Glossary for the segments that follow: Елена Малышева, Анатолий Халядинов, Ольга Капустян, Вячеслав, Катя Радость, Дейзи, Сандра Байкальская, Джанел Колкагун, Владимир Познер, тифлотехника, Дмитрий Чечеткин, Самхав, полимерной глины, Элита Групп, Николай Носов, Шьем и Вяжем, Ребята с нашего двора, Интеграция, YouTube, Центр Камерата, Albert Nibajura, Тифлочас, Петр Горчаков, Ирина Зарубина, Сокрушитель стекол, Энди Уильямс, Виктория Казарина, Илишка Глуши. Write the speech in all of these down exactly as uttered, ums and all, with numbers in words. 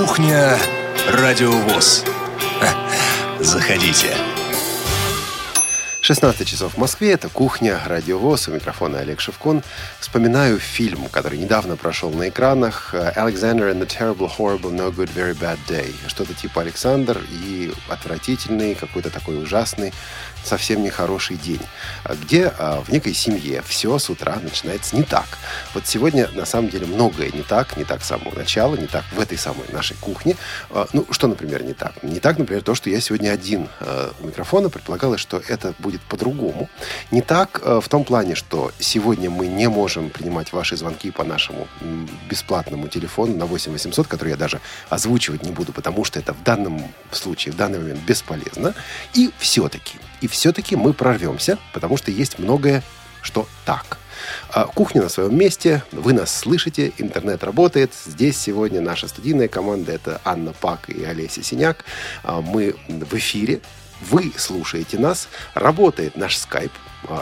Кухня Радио ВОС. Заходите. шестнадцать часов в Москве. Это «Кухня Радио ВОС». У микрофона Олег Шевкон. Вспоминаю фильм, который недавно прошел на экранах. «Alexander and the Terrible, Horrible, No Good, Very Bad Day». Что-то типа «Александр» и отвратительный, какой-то такой ужасный, совсем нехороший день, где а, в некой семье все с утра начинается не так. Вот сегодня, на самом деле, многое не так, не так с самого начала, не так в этой самой нашей кухне. А, ну, что, например, не так? Не так, например, то, что я сегодня один а, у микрофона, предполагалось, что это будет по-другому. Не так а, в том плане, что сегодня мы не можем принимать ваши звонки по нашему бесплатному телефону на восемь восемьсот, который я даже озвучивать не буду, потому что это в данном случае, в данный момент бесполезно. И все-таки, и все-таки мы прорвемся, потому что есть многое, что так. Кухня на своем месте, вы нас слышите, интернет работает. Здесь сегодня наша студийная команда, это Анна Пак и Олеся Синяк. Мы в эфире, вы слушаете нас, работает наш скайп.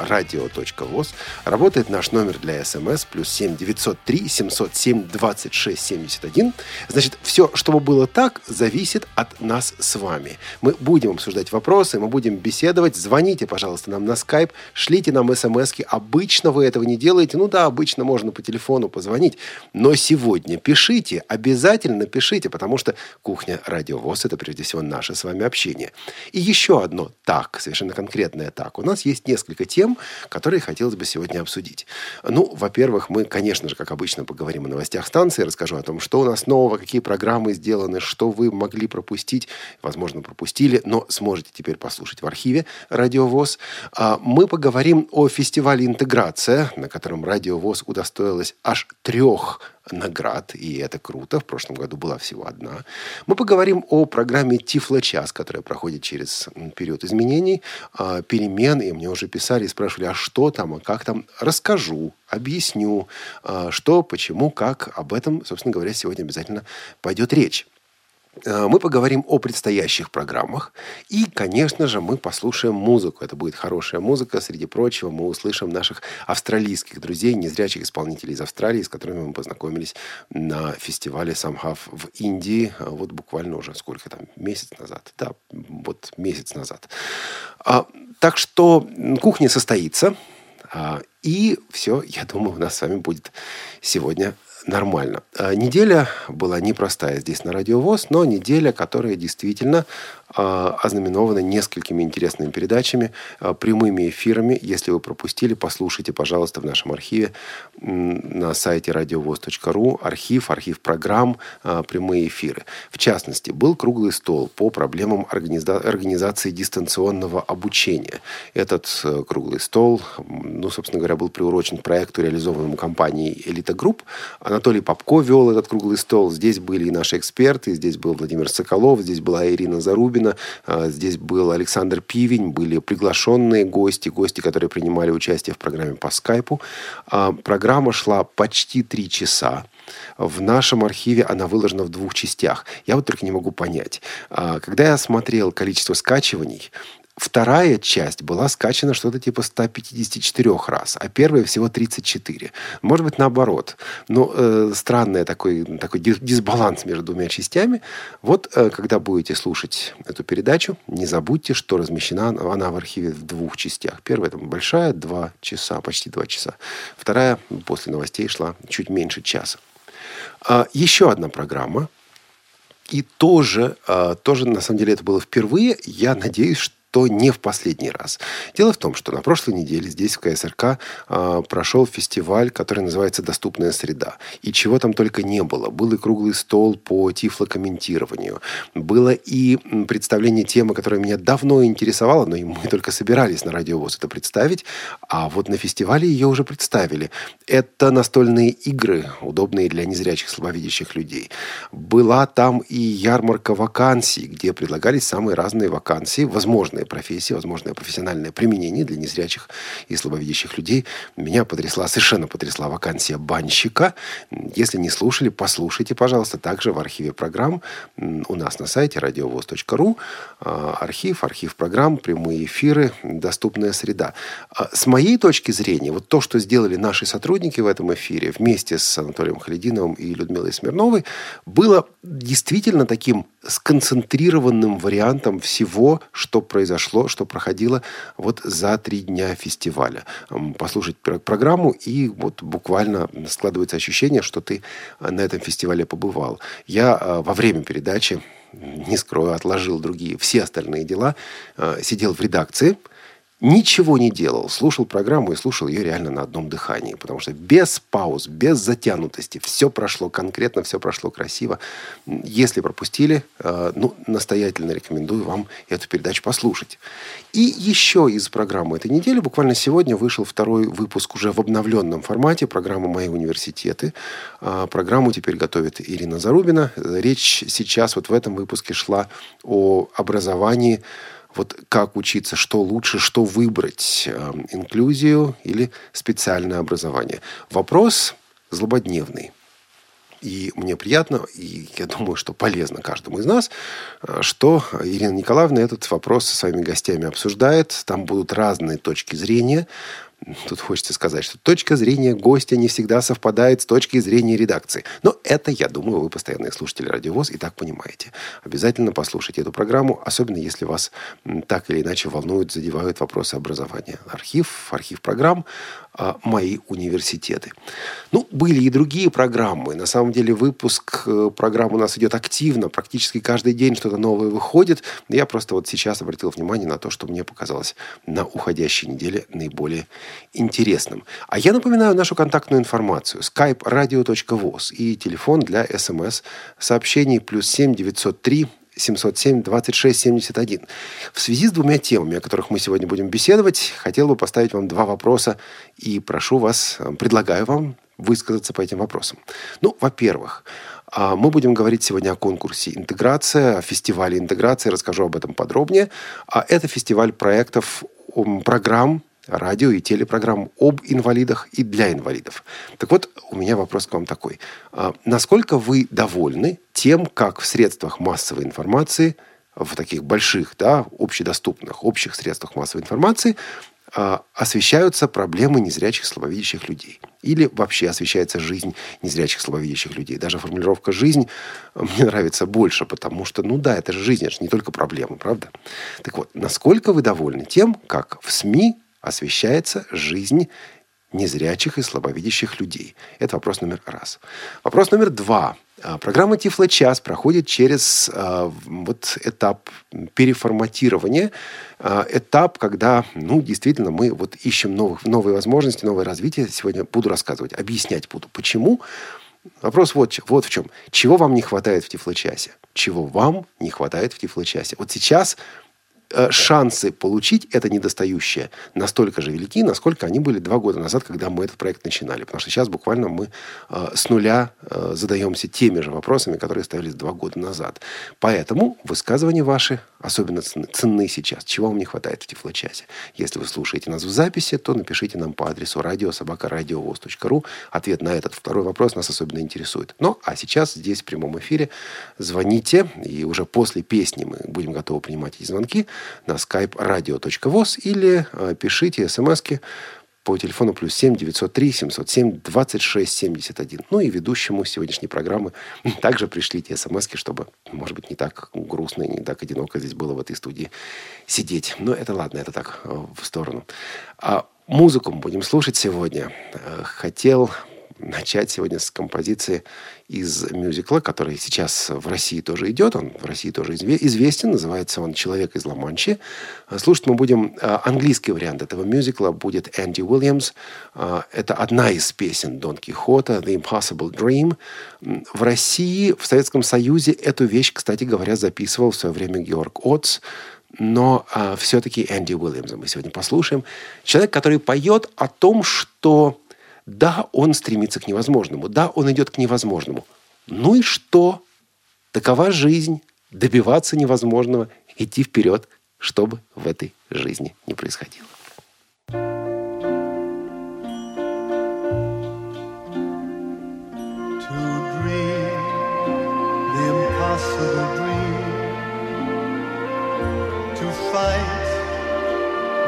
радио точка вос. Работает наш номер для СМС плюс семь девятьсот три семьсот семь двадцать шесть семьдесят один. Значит, все, чтобы было так, зависит от нас с вами. Мы будем обсуждать вопросы, мы будем беседовать. Звоните, пожалуйста, нам на скайп, шлите нам смс-ки. Обычно вы этого не делаете. Ну да, обычно можно по телефону позвонить. Но сегодня пишите, обязательно пишите, потому что кухня Радио ВОС — это прежде всего наше с вами общение. И еще одно так, совершенно конкретное так. У нас есть несколько тем, которые хотелось бы сегодня обсудить. Ну, во-первых, мы, конечно же, как обычно, поговорим о новостях станции, расскажу о том, что у нас нового, какие программы сделаны, что вы могли пропустить, возможно, пропустили, но сможете теперь послушать в архиве Радио ВОС. Мы поговорим о фестивале «Интеграция», на котором Радио ВОС удостоилось аж трех наград, и это круто. В прошлом году была всего одна. Мы поговорим о программе «Тифлочас», которая проходит через период изменений, перемен, и мне уже писали и спрашивали, а что там, а как там. Расскажу, объясню, что, почему, как. Об этом, собственно говоря, сегодня обязательно пойдет речь. Мы поговорим о предстоящих программах. И, конечно же, мы послушаем музыку. Это будет хорошая музыка. Среди прочего, мы услышим наших австралийских друзей, незрячих исполнителей из Австралии, с которыми мы познакомились на фестивале Самхав в Индии. Вот буквально уже сколько там? Месяц назад. Да, вот месяц назад. Так что кухня состоится. И все, я думаю, у нас с вами будет сегодня нормально. Неделя была непростая здесь на Радио ВОС, но неделя, которая действительно ознаменована несколькими интересными передачами, прямыми эфирами. Если вы пропустили, послушайте, пожалуйста, в нашем архиве на сайте радио вос точка ру архив, архив программ, прямые эфиры. В частности, был круглый стол по проблемам организа- организации дистанционного обучения. Этот круглый стол, ну, собственно говоря, был приурочен к проекту, реализованному компанией «Элита Групп». Анатолий Попко вел этот круглый стол. Здесь были и наши эксперты, здесь был Владимир Соколов, здесь была Ирина Зарубина, здесь был Александр Пивень, были приглашенные гости, гости, которые принимали участие в программе по скайпу. Программа шла почти три часа. В нашем архиве она выложена в двух частях. Я вот только не могу понять. Когда я смотрел количество скачиваний, вторая часть была скачана что-то типа сто пятьдесят четыре раз, а первая всего тридцать четыре. Может быть, наоборот. Но э, странный такой, такой дисбаланс между двумя частями. Вот, э, когда будете слушать эту передачу, не забудьте, что размещена она в архиве в двух частях. Первая там большая, два часа, почти два часа. Вторая после новостей шла чуть меньше часа. Э, еще одна программа. И тоже, э, тоже, на самом деле, это было впервые. Я надеюсь, что то не в последний раз. Дело в том, что на прошлой неделе здесь, в ка эс эр ка, э, прошел фестиваль, который называется «Доступная среда». И чего там только не было. Был и круглый стол по тифлокомментированию. Было и представление темы, которая меня давно интересовала, но мы только собирались на Радио ВОС это представить. А вот на фестивале ее уже представили. Это настольные игры, удобные для незрячих, слабовидящих людей. Была там и ярмарка вакансий, где предлагались самые разные вакансии, возможные возможная профессия, возможное профессиональное применение для незрячих и слабовидящих людей. Меня потрясла, совершенно потрясла вакансия банщика. Если не слушали, послушайте, пожалуйста. Также в архиве программ у нас на сайте радио вос точка ру архив, архив программ, прямые эфиры, доступная среда. С моей точки зрения, вот то, что сделали наши сотрудники в этом эфире вместе с Анатолием Халядиновым и Людмилой Смирновой, было действительно таким сконцентрированным вариантом всего, что произошло, что проходило вот за три дня фестиваля. Послушать программу, и вот буквально складывается ощущение, что ты на этом фестивале побывал. Я во время передачи, не скрою, отложил другие, все остальные дела, сидел в редакции, ничего не делал, слушал программу и слушал ее реально на одном дыхании, потому что без пауз, без затянутости, все прошло конкретно, все прошло красиво. Если пропустили, ну, настоятельно рекомендую вам эту передачу послушать. И еще из программы этой недели, буквально сегодня, вышел второй выпуск уже в обновленном формате программы «Мои университеты». Программу теперь готовит Ирина Зарубина. Речь сейчас вот в этом выпуске шла о образовании. Вот как учиться, что лучше, что выбрать, э, инклюзию или специальное образование. Вопрос злободневный. И мне приятно, и я думаю, что полезно каждому из нас, что Ирина Николаевна этот вопрос со своими гостями обсуждает. Там будут разные точки зрения. Тут хочется сказать, что точка зрения гостя не всегда совпадает с точкой зрения редакции. Но это, я думаю, вы, постоянные слушатели Радио ВОС, и так понимаете. Обязательно послушайте эту программу, особенно если вас так или иначе волнуют, задевают вопросы образования. Архив, архив программ «Мои университеты». Ну, были и другие программы. На самом деле, выпуск программ у нас идет активно. Практически каждый день что-то новое выходит. Я просто вот сейчас обратил внимание на то, что мне показалось на уходящей неделе наиболее интересным. А я напоминаю нашу контактную информацию. Skype radio.voz и телефон для смс-сообщений плюс семь девятьсот три семьсот семь двадцать шесть семьдесят один. В связи с двумя темами, о которых мы сегодня будем беседовать, хотел бы поставить вам два вопроса и прошу вас, предлагаю вам высказаться по этим вопросам. Ну, во-первых, мы будем говорить сегодня о конкурсе «Интеграция», о фестивале «Интеграция». Расскажу об этом подробнее. А это фестиваль проектов, программ, радио и телепрограмм об инвалидах и для инвалидов. Так вот, у меня вопрос к вам такой. Насколько вы довольны тем, как в средствах массовой информации, в таких больших, да, общедоступных, общих средствах массовой информации, освещаются проблемы незрячих слабовидящих людей? Или вообще освещается жизнь незрячих слабовидящих людей? Даже формулировка «жизнь» мне нравится больше, потому что, ну да, это же жизнь, это же не только проблемы, правда? Так вот, насколько вы довольны тем, как в СМИ освещается жизнь незрячих и слабовидящих людей? Это вопрос номер раз. Вопрос номер два. Программа «Тифлочас» проходит через э, вот этап переформатирования. Э, этап, когда, ну, действительно, мы вот ищем новых, новые возможности, новое развитие. Сегодня буду рассказывать, объяснять буду, почему. Вопрос вот, вот в чем. Чего вам не хватает в «Тифлочасе»? Чего вам не хватает в «Тифлочасе»? Вот сейчас шансы получить это недостающее настолько же велики, насколько они были два года назад, когда мы этот проект начинали. Потому что сейчас буквально мы э, с нуля э, задаемся теми же вопросами, которые ставились два года назад. Поэтому высказывания ваши особенно ценны, ценны сейчас. Чего вам не хватает в Тифлочасе? Если вы слушаете нас в записи, то напишите нам по адресу радио собака радиовос точка ру. Ответ на этот второй вопрос нас особенно интересует. Ну, а сейчас здесь в прямом эфире звоните, и уже после песни мы будем готовы принимать эти звонки на skype radio.voz или э, пишите смски по телефону плюс семь девятьсот три семьсот семь двадцать шесть семьдесят один. Ну и ведущему сегодняшней программы также пришлите смски, чтобы, может быть, не так грустно и не так одиноко здесь было в этой студии сидеть. Но это ладно, это так, э, в сторону. А музыку мы будем слушать сегодня. Э, хотел начать сегодня с композиции из мюзикла, который сейчас в России тоже идет. Он в России тоже известен. Называется он «Человек из ла-Манчи». Слушать мы будем английский вариант этого мюзикла. Будет Энди Уильямс. Это одна из песен Дон Кихота, «The Impossible Dream». В России, в Советском Союзе эту вещь, кстати говоря, записывал в свое время Георг Оц. Но все-таки Энди Уильямса мы сегодня послушаем. Человек, который поет о том, что да, он стремится к невозможному. Да, он идет к невозможному. Ну и что? Такова жизнь. Добиваться невозможного. Идти вперед. что бы в этой жизни ни происходило.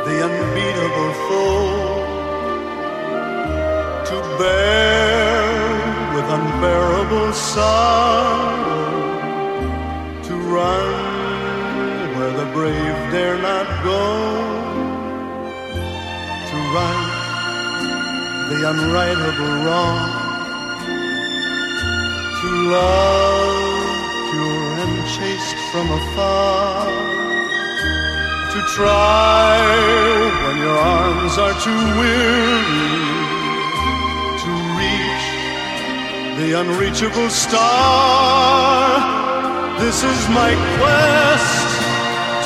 The unbeatable foe, to bear with unbearable sorrow, to run where the brave dare not go, to right the unrightable wrong, to love pure and chaste from afar. To try when your arms are too weary to reach the unreachable star. This is my quest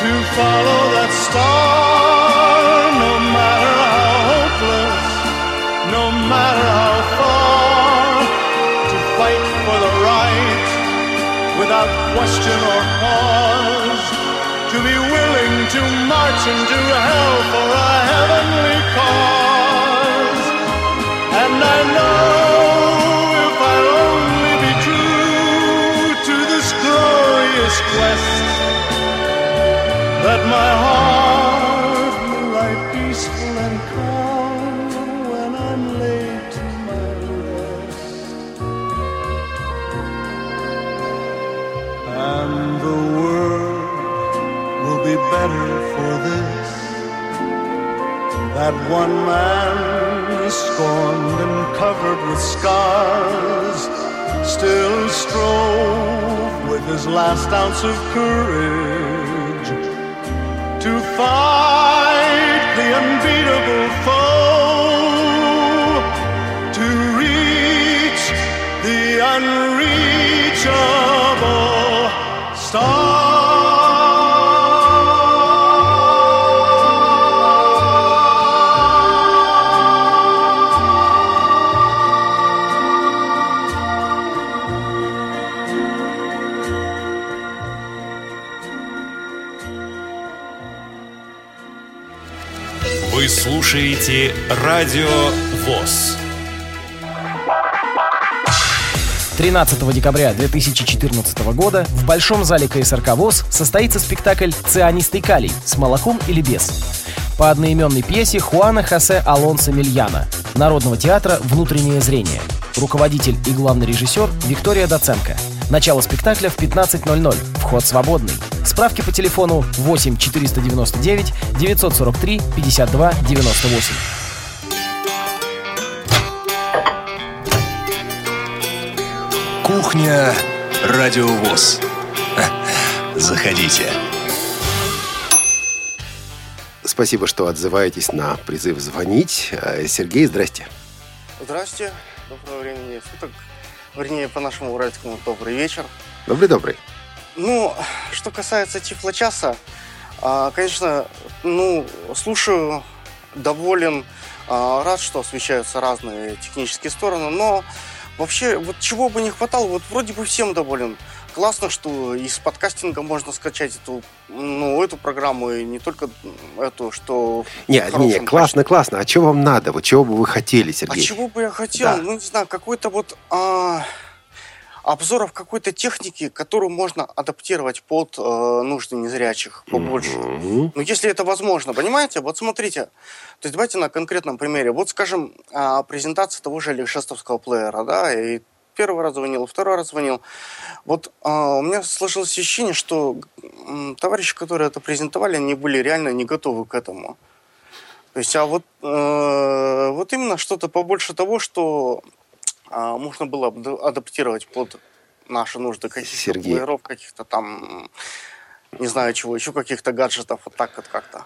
to follow that star. No matter how hopeless, no matter how far, to fight for the right without question or cause. To be willing to march into hell for a heavenly cause. And I know if I'll only be true to this glorious quest, that my heart will lie peaceful and calm when I'm laid to my rest. And the world be better for this, that one man scorned and covered with scars still strove with his last ounce of courage to fight the unbeatable foe, to reach the unreachable star. Слушайте Радио ВОС. тринадцатого декабря две тысячи четырнадцатого года в Большом зале ка эс эр ка ВОС состоится спектакль «Цианистый калий. С молоком или без» по одноименной пьесе Хуана Хосе Алонсо Мильяна, Народного театра «Внутреннее зрение». Руководитель и главный режиссер Виктория Доценко. Начало спектакля в пятнадцать ноль-ноль. Вход свободный. Справки по телефону восемь четыреста девяносто девять девятьсот сорок три пятьдесят два девяносто восемь. Кухня Радио ВОС. Заходите. Спасибо, что отзываетесь на призыв звонить. Сергей, здрасте. Здрасте. Доброго времени суток. Вернее, по нашему уральскому добрый вечер. Добрый-добрый. Ну, что касается Тифлочаса, конечно, ну, слушаю, доволен, рад, что освещаются разные технические стороны, но вообще, вот чего бы не хватало, вот вроде бы всем доволен. Классно, что из подкастинга можно скачать эту, ну, эту программу, и не только эту, что... Не, не, классно, классно. А чего вам надо? Вот чего бы вы хотели, Сергей? А чего бы я хотел? Да. Ну, не знаю, какой-то вот а, обзоров какой-то техники, которую можно адаптировать под а, нужды незрячих побольше. Mm-hmm. Ну, если это возможно, понимаете? Вот смотрите. То есть давайте на конкретном примере. Вот, скажем, а, презентация того же Лешестовского плеера, да, и... Первый раз звонил, второй раз звонил. Вот а, у меня сложилось ощущение, что м, товарищи, которые это презентовали, они были реально не готовы к этому. То есть, а вот, э, вот именно что-то побольше того, что а, можно было адаптировать под наши нужды каких-то плееров, каких-то там... Не знаю чего, еще каких-то гаджетов, вот так вот как-то.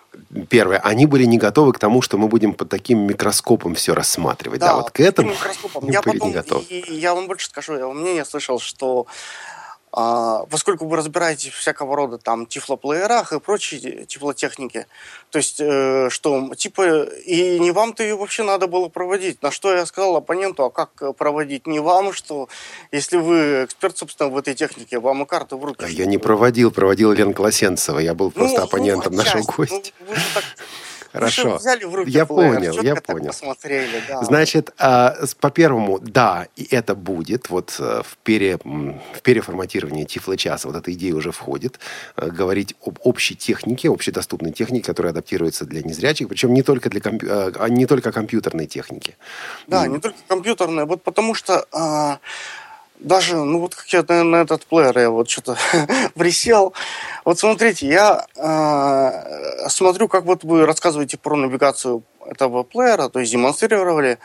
Первое, они были не готовы к тому, что мы будем под таким микроскопом все рассматривать. Да, да вот к этому микроскопом. Я, потом, не готов. И, я вам больше скажу, я у меня не слышал, что Поскольку вы разбираетесь всякого рода там тифлоплеерах и прочей тифлотехнике, то есть, э, что типа, и не вам-то ее вообще надо было проводить. На что я сказал оппоненту, а как проводить? Не вам, что если вы эксперт, собственно, в этой технике, вам и карты в руки. Я не проводил, проводила Лена Класенцева, я был просто ну, оппонентом ну, нашего гостя. Ну, хорошо, я понял, я понял. Да. Значит, по первому, да, и это будет, вот в, пере, в переформатировании Тифлочаса вот эта идея уже входит, говорить об общей технике, общедоступной технике, которая адаптируется для незрячих, причем не только, для комп- не только компьютерной техники. Да, не только компьютерной, вот потому что... Даже, ну вот как я на, на этот плеер я вот что-то присел. Вот смотрите, я э, смотрю, как вот вы рассказываете про навигацию этого плеера, то есть демонстрировали.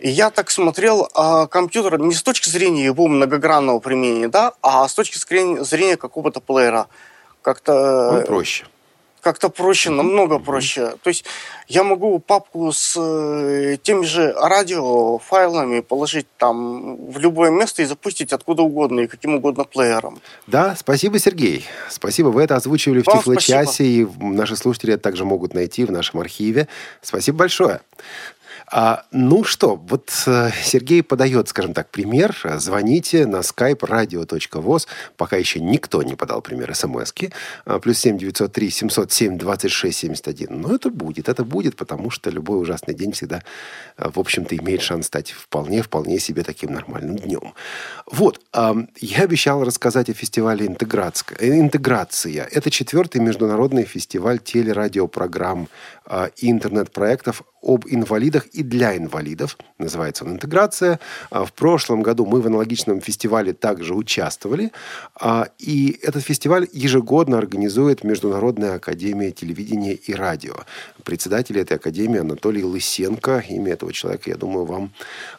И я так смотрел э, компьютер не с точки зрения его многогранного применения, да, а с точки зрения какого-то плеера. Как-то... Он проще. Как-то проще, намного проще. То есть я могу папку с теми же радиофайлами положить там в любое место и запустить откуда угодно и каким угодно плеером. Да, спасибо, Сергей. Спасибо, вы это озвучивали Вам в Тифлочасе, и наши слушатели это также могут найти в нашем архиве. Спасибо большое. А, ну что, вот Сергей подает, скажем так, пример. Звоните на skype radio.voz. Пока еще никто не подал пример смс-ки. Плюс семь девятьсот три семьсот семь двадцать шесть семьдесят один. Но это будет, это будет, потому что любой ужасный день всегда, в общем-то, имеет шанс стать вполне, вполне себе таким нормальным днем. Вот, я обещал рассказать о фестивале «Интеграция». Это четвертый международный фестиваль телерадиопрограмм и интернет-проектов об инвалидах и для инвалидов. Называется он «Интеграция». В прошлом году мы в аналогичном фестивале также участвовали. И этот фестиваль ежегодно организует Международная Академия Телевидения и Радио. Председатель этой академии Анатолий Лысенко. Имя этого человека, я думаю, вам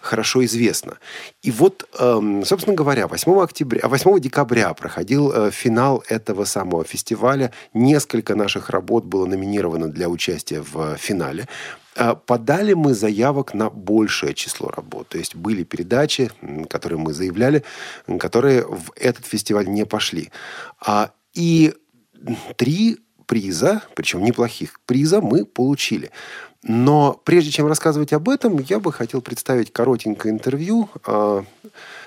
хорошо известно. И вот, собственно говоря, восьмого, октября, восьмого декабря проходил финал этого самого фестиваля. Несколько наших работ было номинировано для участия в финале. Подали мы заявок на большее число работ. То есть были передачи, которые мы заявляли, которые в этот фестиваль не пошли. И три приза, причем неплохих приза, мы получили. Но прежде чем рассказывать об этом, я бы хотел представить коротенькое интервью.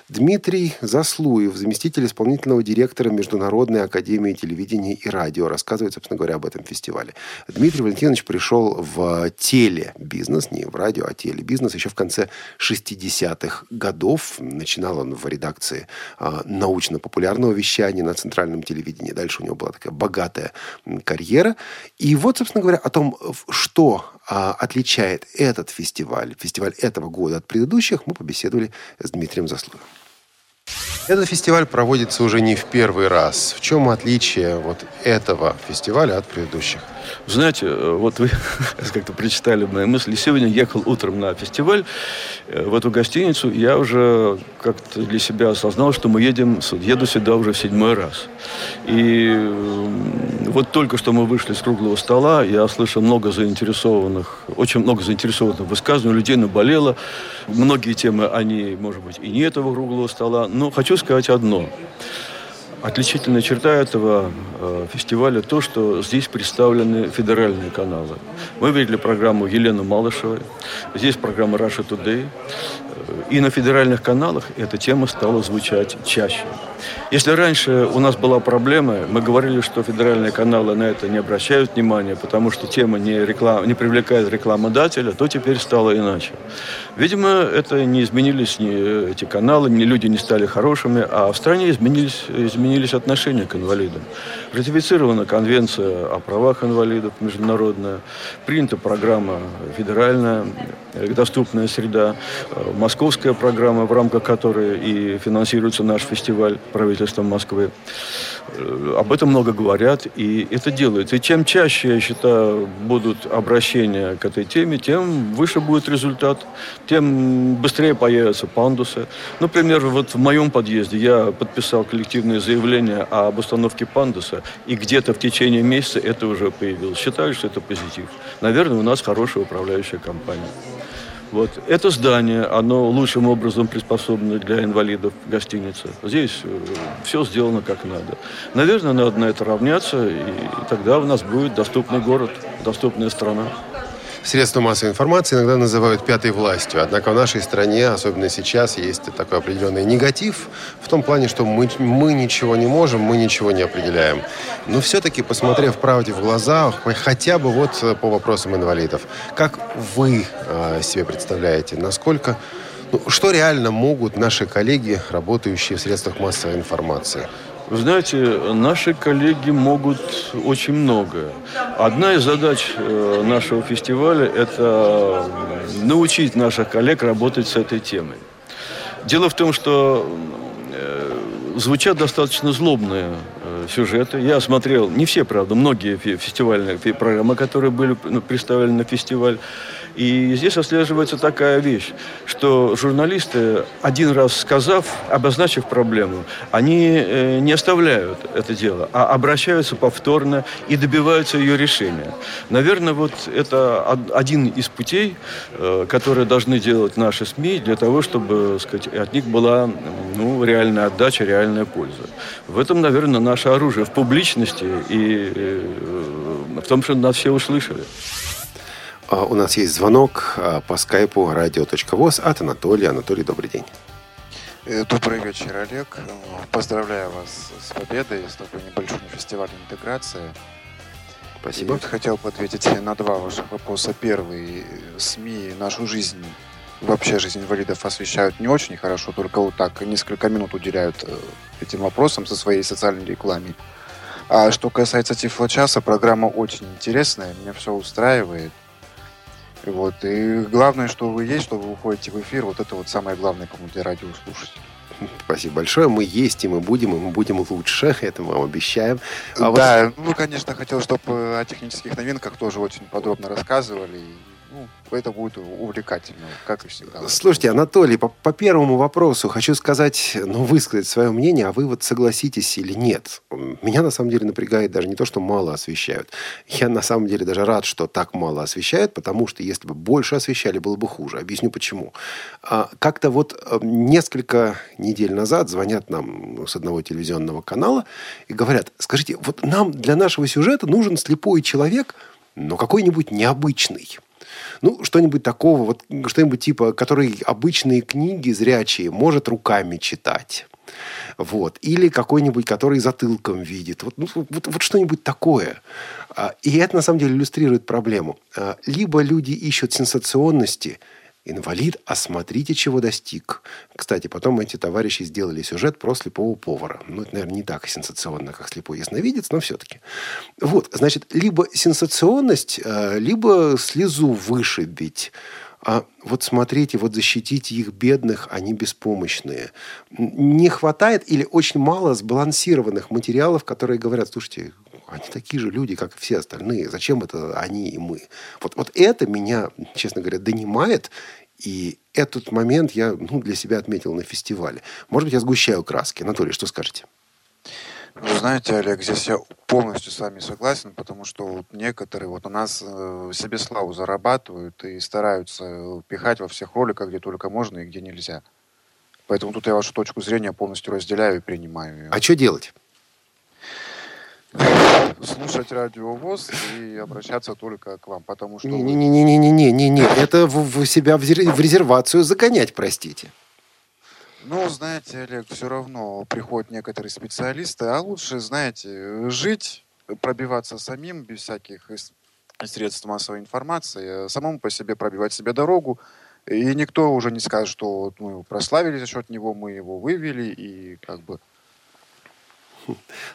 Дмитрий Заслуев, заместитель исполнительного директора Международной Академии Телевидения и Радио, рассказывает, собственно говоря, об этом фестивале. Дмитрий Валентинович пришел в телебизнес, не в радио, а телебизнес, еще в конце шестидесятых годов. Начинал он в редакции научно-популярного вещания на центральном телевидении. Дальше у него была такая богатая карьера. И вот, собственно говоря, о том, что отличает этот фестиваль, фестиваль этого года от предыдущих, мы побеседовали с Дмитрием Заслуевым. Этот фестиваль проводится уже не в первый раз. В чем отличие вот этого фестиваля от предыдущих? Знаете, вот вы как-то прочитали мои мысли. Сегодня ехал утром на фестиваль в эту гостиницу. Я уже как-то для себя осознал, что мы едем, еду сюда уже в седьмой раз. И вот только что мы вышли с круглого стола. Я слышал много заинтересованных, очень много заинтересованных высказываний. Людей наболело. Многие темы, они, может быть, и не этого круглого стола. Но хочу сказать одно. Отличительная черта этого э, фестиваля то, что здесь представлены федеральные каналы. Мы видели программу Елены Малышевой, здесь программа Russia Today. И на федеральных каналах эта тема стала звучать чаще. Если раньше у нас была проблема, мы говорили, что федеральные каналы на это не обращают внимания, потому что тема не, реклам... не привлекает рекламодателя, то теперь стало иначе. Видимо, это не изменились ни эти каналы, ни люди не стали хорошими, а в стране изменились, изменились отношения к инвалидам. Ратифицирована конвенция о правах инвалидов международная, принята программа федеральная, «Доступная среда», московская программа, в рамках которой и финансируется наш фестиваль правительством Москвы. Об этом много говорят, и это делается. И чем чаще, я считаю, будут обращения к этой теме, тем выше будет результат, тем быстрее появятся пандусы. Например, вот в моем подъезде я подписал коллективное заявление об установке пандуса, и где-то в течение месяца это уже появилось. Считаю, что это позитив. Наверное, у нас хорошая управляющая компания. Вот. Это здание, оно лучшим образом приспособлено для инвалидов, гостиница. Здесь все сделано как надо. Наверное, надо на это равняться, и тогда у нас будет доступный город, доступная страна. Средства массовой информации иногда называют пятой властью. Однако в нашей стране, особенно сейчас, есть такой определенный негатив в том плане, что мы, мы ничего не можем, мы ничего не определяем. Но все-таки, посмотрев правде в глаза, хотя бы вот по вопросам инвалидов, как вы себе представляете, насколько, ну, что реально могут наши коллеги, работающие в средствах массовой информации? Вы знаете, наши коллеги могут очень многое. Одна из задач нашего фестиваля – это научить наших коллег работать с этой темой. Дело в том, что звучат достаточно злобные сюжеты. Я смотрел, не все, правда, многие фестивальные программы, которые были представлены на фестиваль. И здесь отслеживается такая вещь, что журналисты, один раз сказав, обозначив проблему, они не оставляют это дело, а обращаются повторно и добиваются ее решения. Наверное, вот это один из путей, которые должны делать наши СМИ для того, чтобы, сказать, от них была, ну, реальная отдача, реальная польза. В этом, наверное, наше оружие в публичности и в том, что нас все услышали. У нас есть звонок по скайпу радио точка вос от Анатолия. Анатолий, добрый день. Добрый вечер, Олег. Поздравляю вас с победой, с такой небольшим фестивалем интеграции. Спасибо. Я хотел бы ответить на два ваших вопроса. Первый. СМИ нашу жизнь, вообще жизнь инвалидов, освещают не очень хорошо, только вот так несколько минут уделяют этим вопросам со своей социальной рекламой. А что касается Тифлочаса, программа очень интересная, меня все устраивает. Вот. И главное, что вы есть, что вы уходите в эфир. Вот это вот самое главное, кому для радиослушателей. Спасибо большое. Мы есть, и мы будем, и мы будем лучше. Это мы вам обещаем. А да, вас... ну, конечно, хотел, чтобы о технических новинках тоже очень подробно рассказывали. Ну, это будет увлекательно, как и всегда. Слушайте, Анатолий, по, по первому вопросу хочу сказать, ну, высказать свое мнение, а вы вот согласитесь или нет. Меня, на самом деле, напрягает даже не то, что мало освещают. Я, на самом деле, даже рад, что так мало освещают, потому что если бы больше освещали, было бы хуже. Объясню, почему. Как-то вот несколько недель назад звонят нам с одного телевизионного канала и говорят, скажите, вот нам для нашего сюжета нужен слепой человек, но какой-нибудь необычный. Ну, что-нибудь такого, вот, что-нибудь типа, который обычные книги зрячие может руками читать. Вот. Или какой-нибудь, который затылком видит. Вот, ну, вот, вот что-нибудь такое. И это, на самом деле, иллюстрирует проблему. Либо люди ищут сенсационности. Инвалид, а смотрите, чего достиг. Кстати, потом эти товарищи сделали сюжет про слепого повара. Ну, это, наверное, не так сенсационно, как слепой ясновидец, но все-таки. Вот, значит, либо сенсационность, либо слезу вышибить. А вот смотрите, вот защитите их бедных, они беспомощные. Не хватает или очень мало сбалансированных материалов, которые говорят, слушайте, они такие же люди, как и все остальные. Зачем это они и мы? Вот, вот это меня, честно говоря, донимает. И этот момент я, ну, для себя отметил на фестивале. Может быть, я сгущаю краски. Анатолий, что скажете? Вы знаете, Олег, здесь я полностью с вами согласен, потому что вот некоторые вот у нас себе славу зарабатывают и стараются пихать во всех роликах, где только можно и где нельзя. Поэтому тут я вашу точку зрения полностью разделяю и принимаю ее. А что делать? Слушать Радио ВОС и обращаться только к вам, потому что... Не-не-не-не-не-не-не-не, это в себя в резервацию загонять, простите. Ну, знаете, Олег, все равно приходят некоторые специалисты, а лучше, знаете, жить, пробиваться самим, без всяких средств массовой информации, самому по себе пробивать себе дорогу, и никто уже не скажет, что мы его прославили за счет него, мы его вывели, и как бы...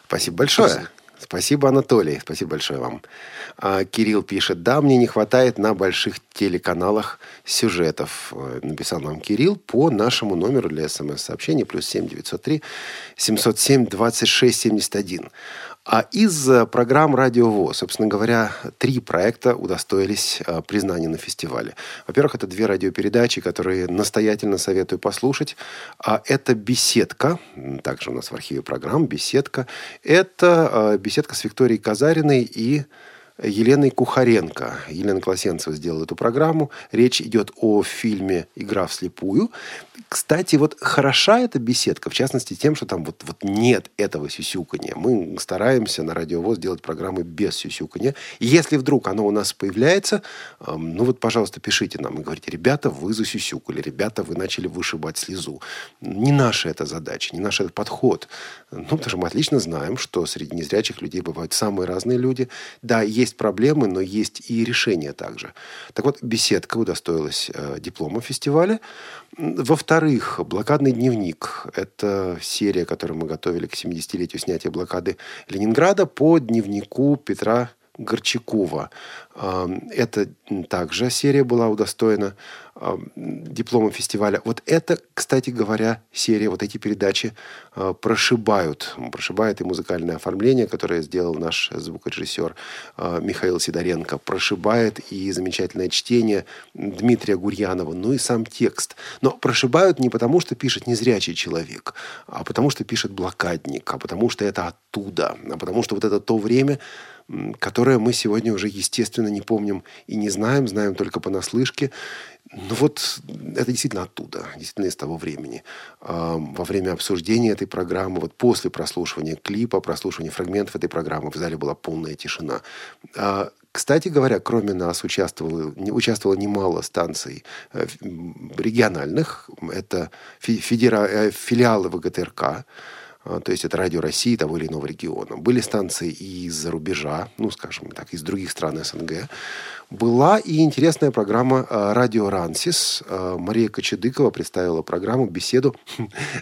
Спасибо большое. Спасибо. Спасибо, Анатолий. Спасибо большое вам. А, Кирилл пишет, да, мне не хватает на больших телеканалах сюжетов. Написал нам Кирилл по нашему номеру для смс-сообщений плюс семь девятьсот три семьсот семь двадцать шесть семьдесят один. А из программ Радио ВОС, собственно говоря, три проекта удостоились признания на фестивале. Во-первых, это две радиопередачи, которые настоятельно советую послушать. Это «Беседка», также у нас в архиве программ «Беседка». Это «Беседка» с Викторией Казариной и Еленой Кухаренко. Елена Класенцева сделала эту программу. Речь идет о фильме «Игра вслепую». Кстати, вот хороша эта беседка, в частности, тем, что там вот, вот нет этого сюсюканья. Мы стараемся на Радио ВОС делать программы без сюсюканья. И если вдруг оно у нас появляется, ну вот, пожалуйста, пишите нам и говорите: ребята, вы засюсюкали, ребята, вы начали вышибать слезу. Не наша эта задача, не наш этот подход. Ну, потому что мы отлично знаем, что среди незрячих людей бывают самые разные люди. Да, есть проблемы, но есть и решения также. Так вот, беседка удостоилась э, диплома фестиваля. Во-вторых, блокадный дневник. Это серия, которую мы готовили к семидесятилетию снятия блокады Ленинграда по дневнику Петра Горчакова. Это также серия была удостоена диплома фестиваля. Вот это, кстати говоря, серия, вот эти передачи прошибают. Прошибает и музыкальное оформление, которое сделал наш звукорежиссер Михаил Сидоренко. Прошибает и замечательное чтение Дмитрия Гурьянова. Ну и сам текст. Но прошибают не потому, что пишет незрячий человек, а потому, что пишет блокадник, а потому, что это оттуда, а потому, что вот это то время, которое мы сегодня уже, естественно, не помним и не знаем, знаем только понаслышке. Ну вот, это действительно оттуда, действительно из того времени. Во время обсуждения этой программы, вот после прослушивания клипа, прослушивания фрагментов этой программы в зале была полная тишина. Кстати говоря, кроме нас участвовало, участвовало немало станций региональных. Это федера, филиалы ВГТРК. То есть это Радио России того или иного региона. Были станции и из-за рубежа, ну, скажем так, из других стран СНГ. Была и интересная программа «Радио Рансис». Мария Кочедыкова представила программу «Беседу»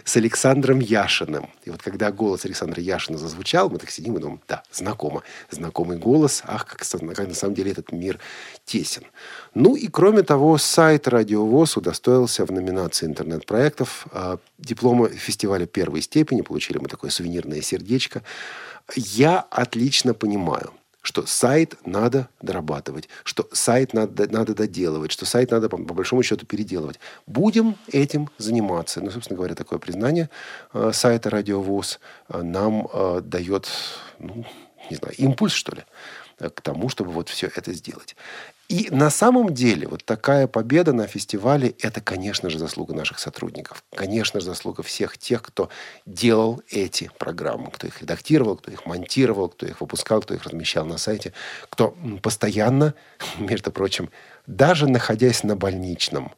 с Александром Яшиным. И вот когда голос Александра Яшина зазвучал, мы так сидим и думаем: да, знакомо. Знакомый голос. Ах, как, как на самом деле этот мир тесен. Ну и кроме того, сайт «Радио ВОС» удостоился в номинации интернет-проектов диплома фестиваля первой степени. Получили мы такое сувенирное сердечко. Я отлично понимаю, что сайт надо дорабатывать, что сайт надо, надо доделывать, что сайт надо, по, по большому счету, переделывать. Будем этим заниматься. Ну, собственно говоря, такое признание э, сайта «Радио ВОС» нам э, дает, ну, не знаю, импульс, что ли, к тому, чтобы вот все это сделать. И на самом деле вот такая победа на фестивале – это, конечно же, заслуга наших сотрудников. Конечно же, заслуга всех тех, кто делал эти программы. Кто их редактировал, кто их монтировал, кто их выпускал, кто их размещал на сайте. Кто постоянно, между прочим, даже находясь на больничном,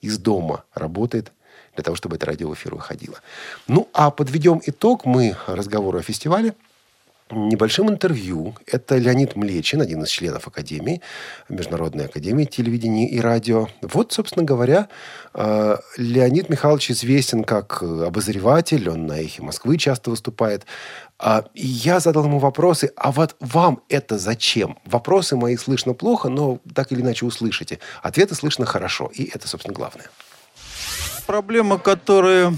из дома работает для того, чтобы это радио в эфир выходило. Ну, а подведем итог мы разговору о фестивале небольшим интервью. Это Леонид Млечин, один из членов Академии, Международной Академии Телевидения и Радио. Вот, собственно говоря, Леонид Михайлович известен как обозреватель, он на «Эхе Москвы» часто выступает. И я задал ему вопросы: а вот вам это зачем? Вопросы мои слышно плохо, но так или иначе услышите. Ответы слышно хорошо, и это, собственно, главное. Проблемы, которые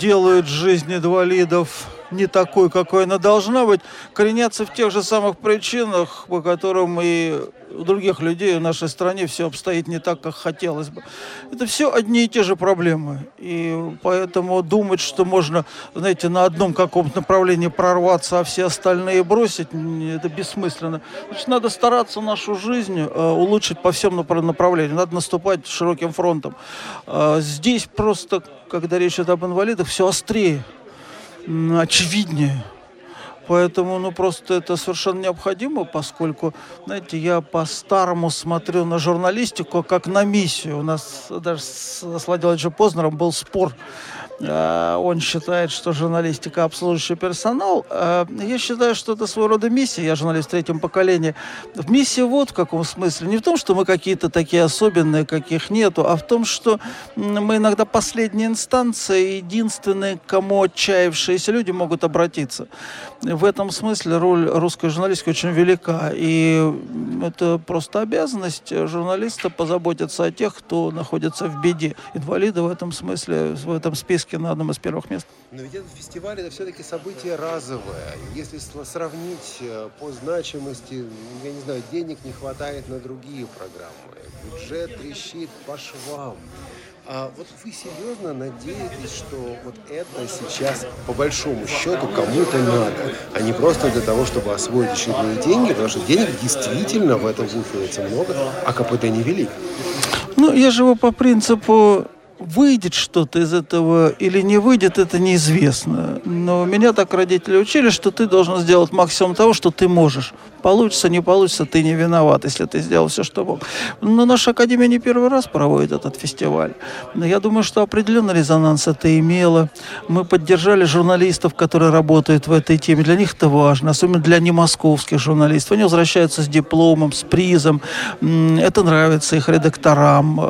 делают жизнь инвалидов не такой, какой она должна быть, коренятся в тех же самых причинах, по которым и у других людей в нашей стране все обстоит не так, как хотелось бы. Это все одни и те же проблемы. И поэтому думать, что можно, знаете, на одном каком-то направлении прорваться, а все остальные бросить, это бессмысленно. Значит, надо стараться нашу жизнь улучшить по всем направлениям. Надо наступать широким фронтом. Здесь просто, когда речь идет об инвалидах, все острее, очевиднее. Поэтому, ну, просто это совершенно необходимо, поскольку, знаете, я по-старому смотрю на журналистику как на миссию. У нас даже с Владимиром Познером был спор. Он считает, что журналистика — обслуживающий персонал. Я считаю, что это своего рода миссия. Я журналист в третьем поколении. Миссия вот в каком смысле. Не в том, что мы какие-то такие особенные, каких нету, а в том, что мы иногда последняя инстанция, единственные, к кому отчаявшиеся люди могут обратиться. В этом смысле роль русской журналистики очень велика. И это просто обязанность журналиста позаботиться о тех, кто находится в беде. Инвалиды в этом смысле, в этом списке, на одном из первых мест. Но ведь этот фестиваль — это все-таки событие разовое. Если сравнить по значимости, я не знаю, денег не хватает на другие программы. Бюджет трещит по швам. А вот вы серьезно надеетесь, что вот это сейчас по большому счету кому-то надо, а не просто для того, чтобы освоить очередные деньги, потому что денег действительно в этом вуфилице много, а КПД невелик? Ну, я живу по принципу, выйдет что-то из этого или не выйдет, это неизвестно. Но меня так родители учили, что ты должен сделать максимум того, что ты можешь. Получится, не получится, ты не виноват, если ты сделал все, что мог. Но наша Академия не первый раз проводит этот фестиваль. Я думаю, что определенный резонанс это имело. Мы поддержали журналистов, которые работают в этой теме. Для них это важно, особенно для немосковских журналистов. Они возвращаются с дипломом, с призом. Это нравится их редакторам.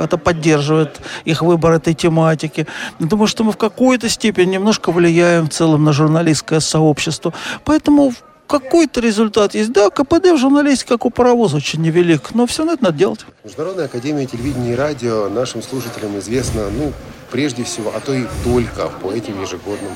Это поддерживает их выбор этой тематики. Думаю, что мы в какой-то степени немножко влияем в целом на журналистское сообщество. Поэтому какой-то результат есть. Да, КПД в журналистике, как у паровоза, очень невелик, но все равно это надо делать. Международная Академия Телевидения и Радио нашим слушателям известна, ну, прежде всего, а то и только по этим ежегодным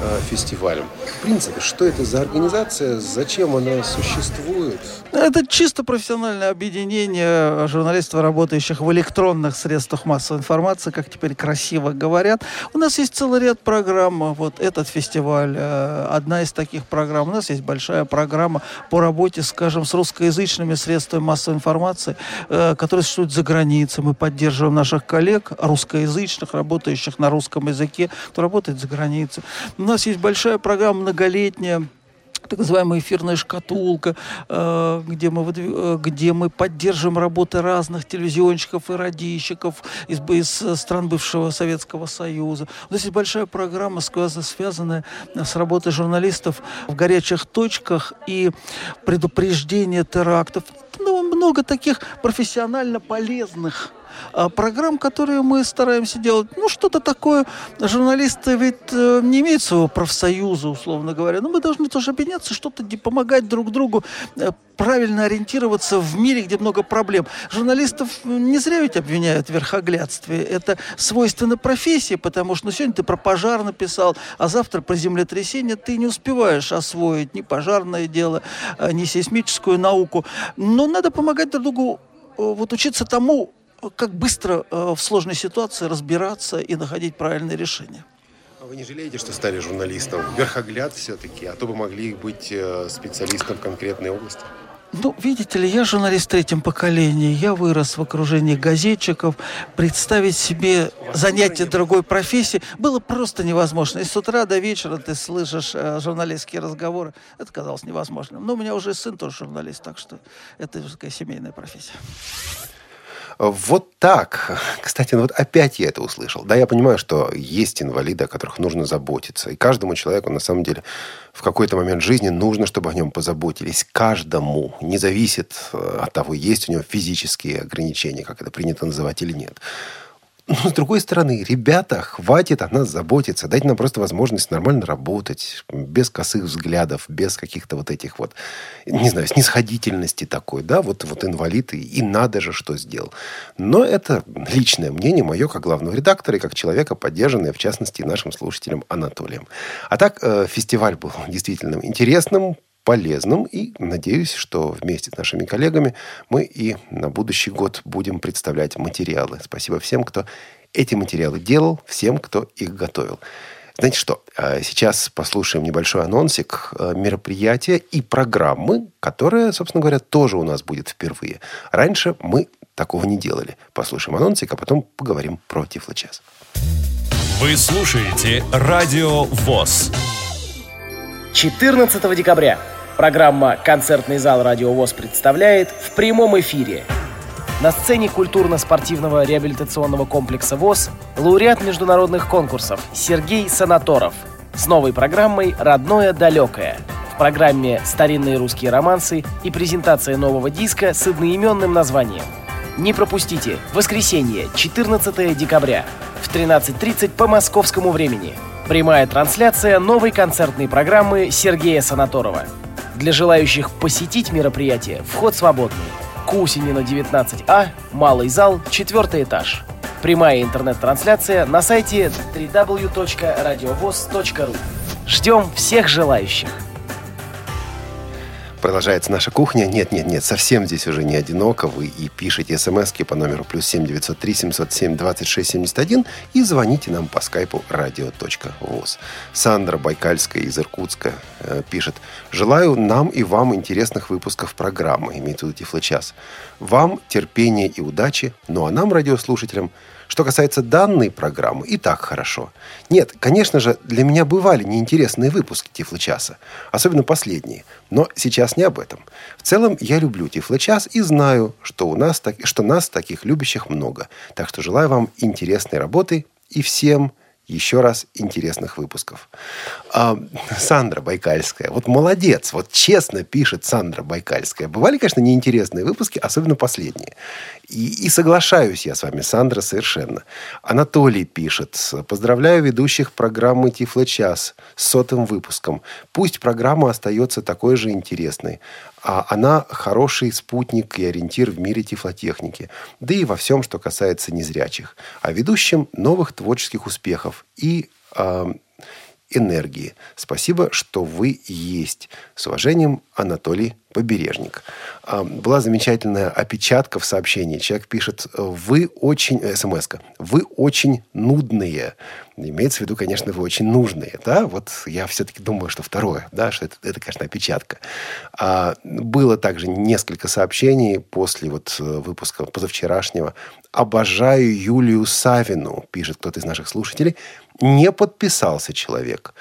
э, фестивалям. В принципе, что это за организация, зачем она существует? Это чисто профессиональное объединение журналистов, работающих в электронных средствах массовой информации, как теперь красиво говорят. У нас есть целый ряд программ. Вот этот фестиваль, э, одна из таких программ. У нас есть большая программа по работе, скажем, с русскоязычными средствами массовой информации, э, которые существуют за границей. Мы поддерживаем наших коллег, русскоязычных, работающих работающих на русском языке, кто работает за границей. У нас есть большая программа многолетняя, так называемая эфирная шкатулка, где мы, где мы поддерживаем работы разных телевизионщиков и радищиков из, из стран бывшего Советского Союза. У нас есть большая программа, связанная с работой журналистов в горячих точках и предупреждение терактов. Ну, много таких профессионально полезных программ, которые мы стараемся делать. Ну, что-то такое. Журналисты ведь не имеют своего профсоюза, условно говоря. Но мы должны тоже объединяться, что-то помогать друг другу, правильно ориентироваться в мире, где много проблем. Журналистов не зря ведь обвиняют в верхоглядстве. Это свойственно профессии, потому что ну, сегодня ты про пожар написал, а завтра про землетрясение ты не успеваешь освоить ни пожарное дело, ни сейсмическую науку. Но надо помогать друг другу вот, учиться тому, как быстро э, в сложной ситуации разбираться и находить правильные решения. А вы не жалеете, что стали журналистом? Верхогляд все-таки, а то бы могли быть э, специалистом в конкретной области. Ну, видите ли, я журналист в третьем поколении. Я вырос в окружении газетчиков. Представить себе занятие другой профессии было просто невозможно. И с утра до вечера ты слышишь э, журналистские разговоры. Это казалось невозможным. Но у меня уже сын тоже журналист, так что это такая семейная профессия. Вот так. Кстати, ну вот опять я это услышал. Да, я понимаю, что есть инвалиды, о которых нужно заботиться. И каждому человеку, на самом деле, в какой-то момент жизни нужно, чтобы о нем позаботились. Каждому. Не зависит от того, есть у него физические ограничения, как это принято называть, или нет. Но, с другой стороны, ребята, хватит о нас заботиться. Дайте нам просто возможность нормально работать, без косых взглядов, без каких-то вот этих вот, не знаю, снисходительности такой, да, вот, вот инвалид, и, и надо же, что сделал. Но это личное мнение мое, как главного редактора, и как человека, поддержанное, в частности, нашим слушателям Анатолием. А так, э, фестиваль был действительно интересным, полезным, и надеюсь, что вместе с нашими коллегами мы и на будущий год будем представлять материалы. Спасибо всем, кто эти материалы делал, всем, кто их готовил. Знаете что, сейчас послушаем небольшой анонсик мероприятия и программы, которая, собственно говоря, тоже у нас будет впервые. Раньше мы такого не делали. Послушаем анонсик, а потом поговорим про Тифлочас. Вы слушаете Радио ВОС. четырнадцатого декабря программа «Концертный зал Радио ВОС» представляет в прямом эфире на сцене культурно-спортивного реабилитационного комплекса ВОС лауреат международных конкурсов Сергей Санаторов с новой программой «Родное далекое». В программе «Старинные русские романсы» и презентация нового диска с одноименным названием. Не пропустите! Воскресенье, четырнадцатого декабря в тринадцать тридцать по московскому времени. Прямая трансляция новой концертной программы Сергея Санаторова. Для желающих посетить мероприятие вход свободный. Кусинина девятнадцать А, малый зал, четвертый этаж. Прямая интернет-трансляция на сайте дабл-ю дабл-ю дабл-ю точка радиовос точка ру. Ждем всех желающих. Продолжается наша кухня. Нет, нет, нет, совсем здесь уже не одиноко. Вы и пишите смски по номеру плюс семь девятьсот три семьсот семь двадцать шесть семьдесят один и звоните нам по скайпу радио точка вос. Сандра Байкальская из Иркутска э, пишет. Желаю нам и вам интересных выпусков программы, имеется в виду Тифлочас. Вам терпения и удачи, ну а нам, радиослушателям, что касается данной программы, и так хорошо. Нет, конечно же, для меня бывали неинтересные выпуски Тифлочаса, особенно последние, но сейчас не об этом. В целом, я люблю Тифлочас и знаю, что у нас, так, что нас таких любящих много. Так что желаю вам интересной работы и всем еще раз интересных выпусков. А, Сандра Байкальская. Вот молодец. Вот честно пишет Сандра Байкальская. Бывали, конечно, неинтересные выпуски, особенно последние. И, и соглашаюсь я с вами, Сандра, совершенно. Анатолий пишет. Поздравляю ведущих программы «Тифлочас» с сотым выпуском. Пусть программа остается такой же интересной. А она хороший спутник и ориентир в мире тифлотехники, да и во всем, что касается незрячих. А ведущим новых творческих успехов и э, энергии. Спасибо, что вы есть. С уважением, Анатолий Побережник. Э, была замечательная опечатка в сообщении. Человек пишет, вы очень... Э, смс-ка. Вы очень нудные. Имеется в виду, конечно, вы очень нужные. Да? Вот я все-таки думаю, что второе. Да? Что это, это, конечно, опечатка. А, было также несколько сообщений после вот выпуска позавчерашнего. «Обожаю Юлию Савину», пишет кто-то из наших слушателей. «Не подписался человек».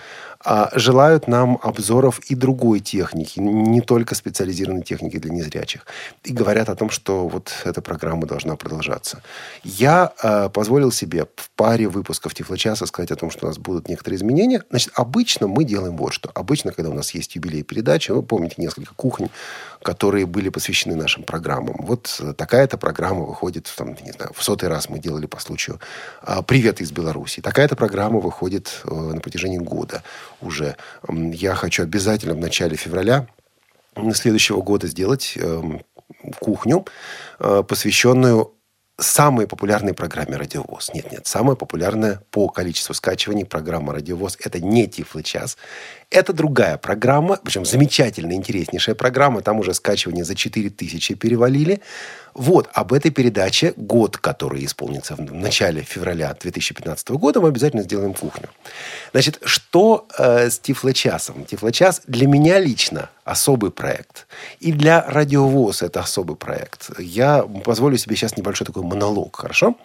Желают нам обзоров и другой техники, не только специализированной техники для незрячих. И говорят о том, что вот эта программа должна продолжаться. Я э, позволил себе в паре выпусков Тифлочаса сказать о том, что у нас будут некоторые изменения. Значит, обычно мы делаем вот что. Обычно, когда у нас есть юбилей передачи, вы помните несколько кухонь, которые были посвящены нашим программам. Вот такая-то программа выходит, там, не знаю, в сотый раз мы делали по случаю «Привет из Беларуси». Такая-то программа выходит на протяжении года. Уже я хочу обязательно в начале февраля следующего года сделать э, кухню, э, посвященную самой популярной программе «Радио ВОС». Нет, нет, самая популярная по количеству скачиваний программа «Радио ВОС» — это не «Тифлочас». Это другая программа, причем замечательная, интереснейшая программа. Там уже скачивания за четыре тысячи перевалили. Вот, об этой передаче год, который исполнится в начале февраля две тысячи пятнадцатого года, мы обязательно сделаем кухню. Значит, что э, с Тифлочасом? Тифлочас для меня лично особый проект. И для Радио ВОС это особый проект. Я позволю себе сейчас небольшой такой монолог, хорошо?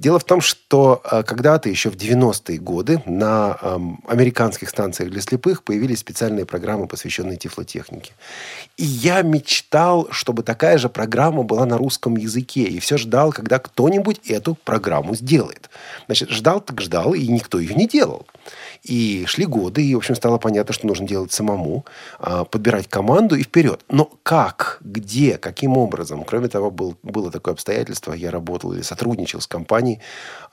Дело в том, что э, когда-то еще в девяностые годы на э, американских станциях для слепых появились специальные программы, посвященные тифлотехнике. И я мечтал, чтобы такая же программа была на русском русском языке. И все ждал, когда кто-нибудь эту программу сделает. Значит, ждал так ждал, и никто ее не делал. И шли годы, и, в общем, стало понятно, что нужно делать самому, подбирать команду и вперед. Но как, где, каким образом? Кроме того, был, было такое обстоятельство, я работал или сотрудничал с компанией,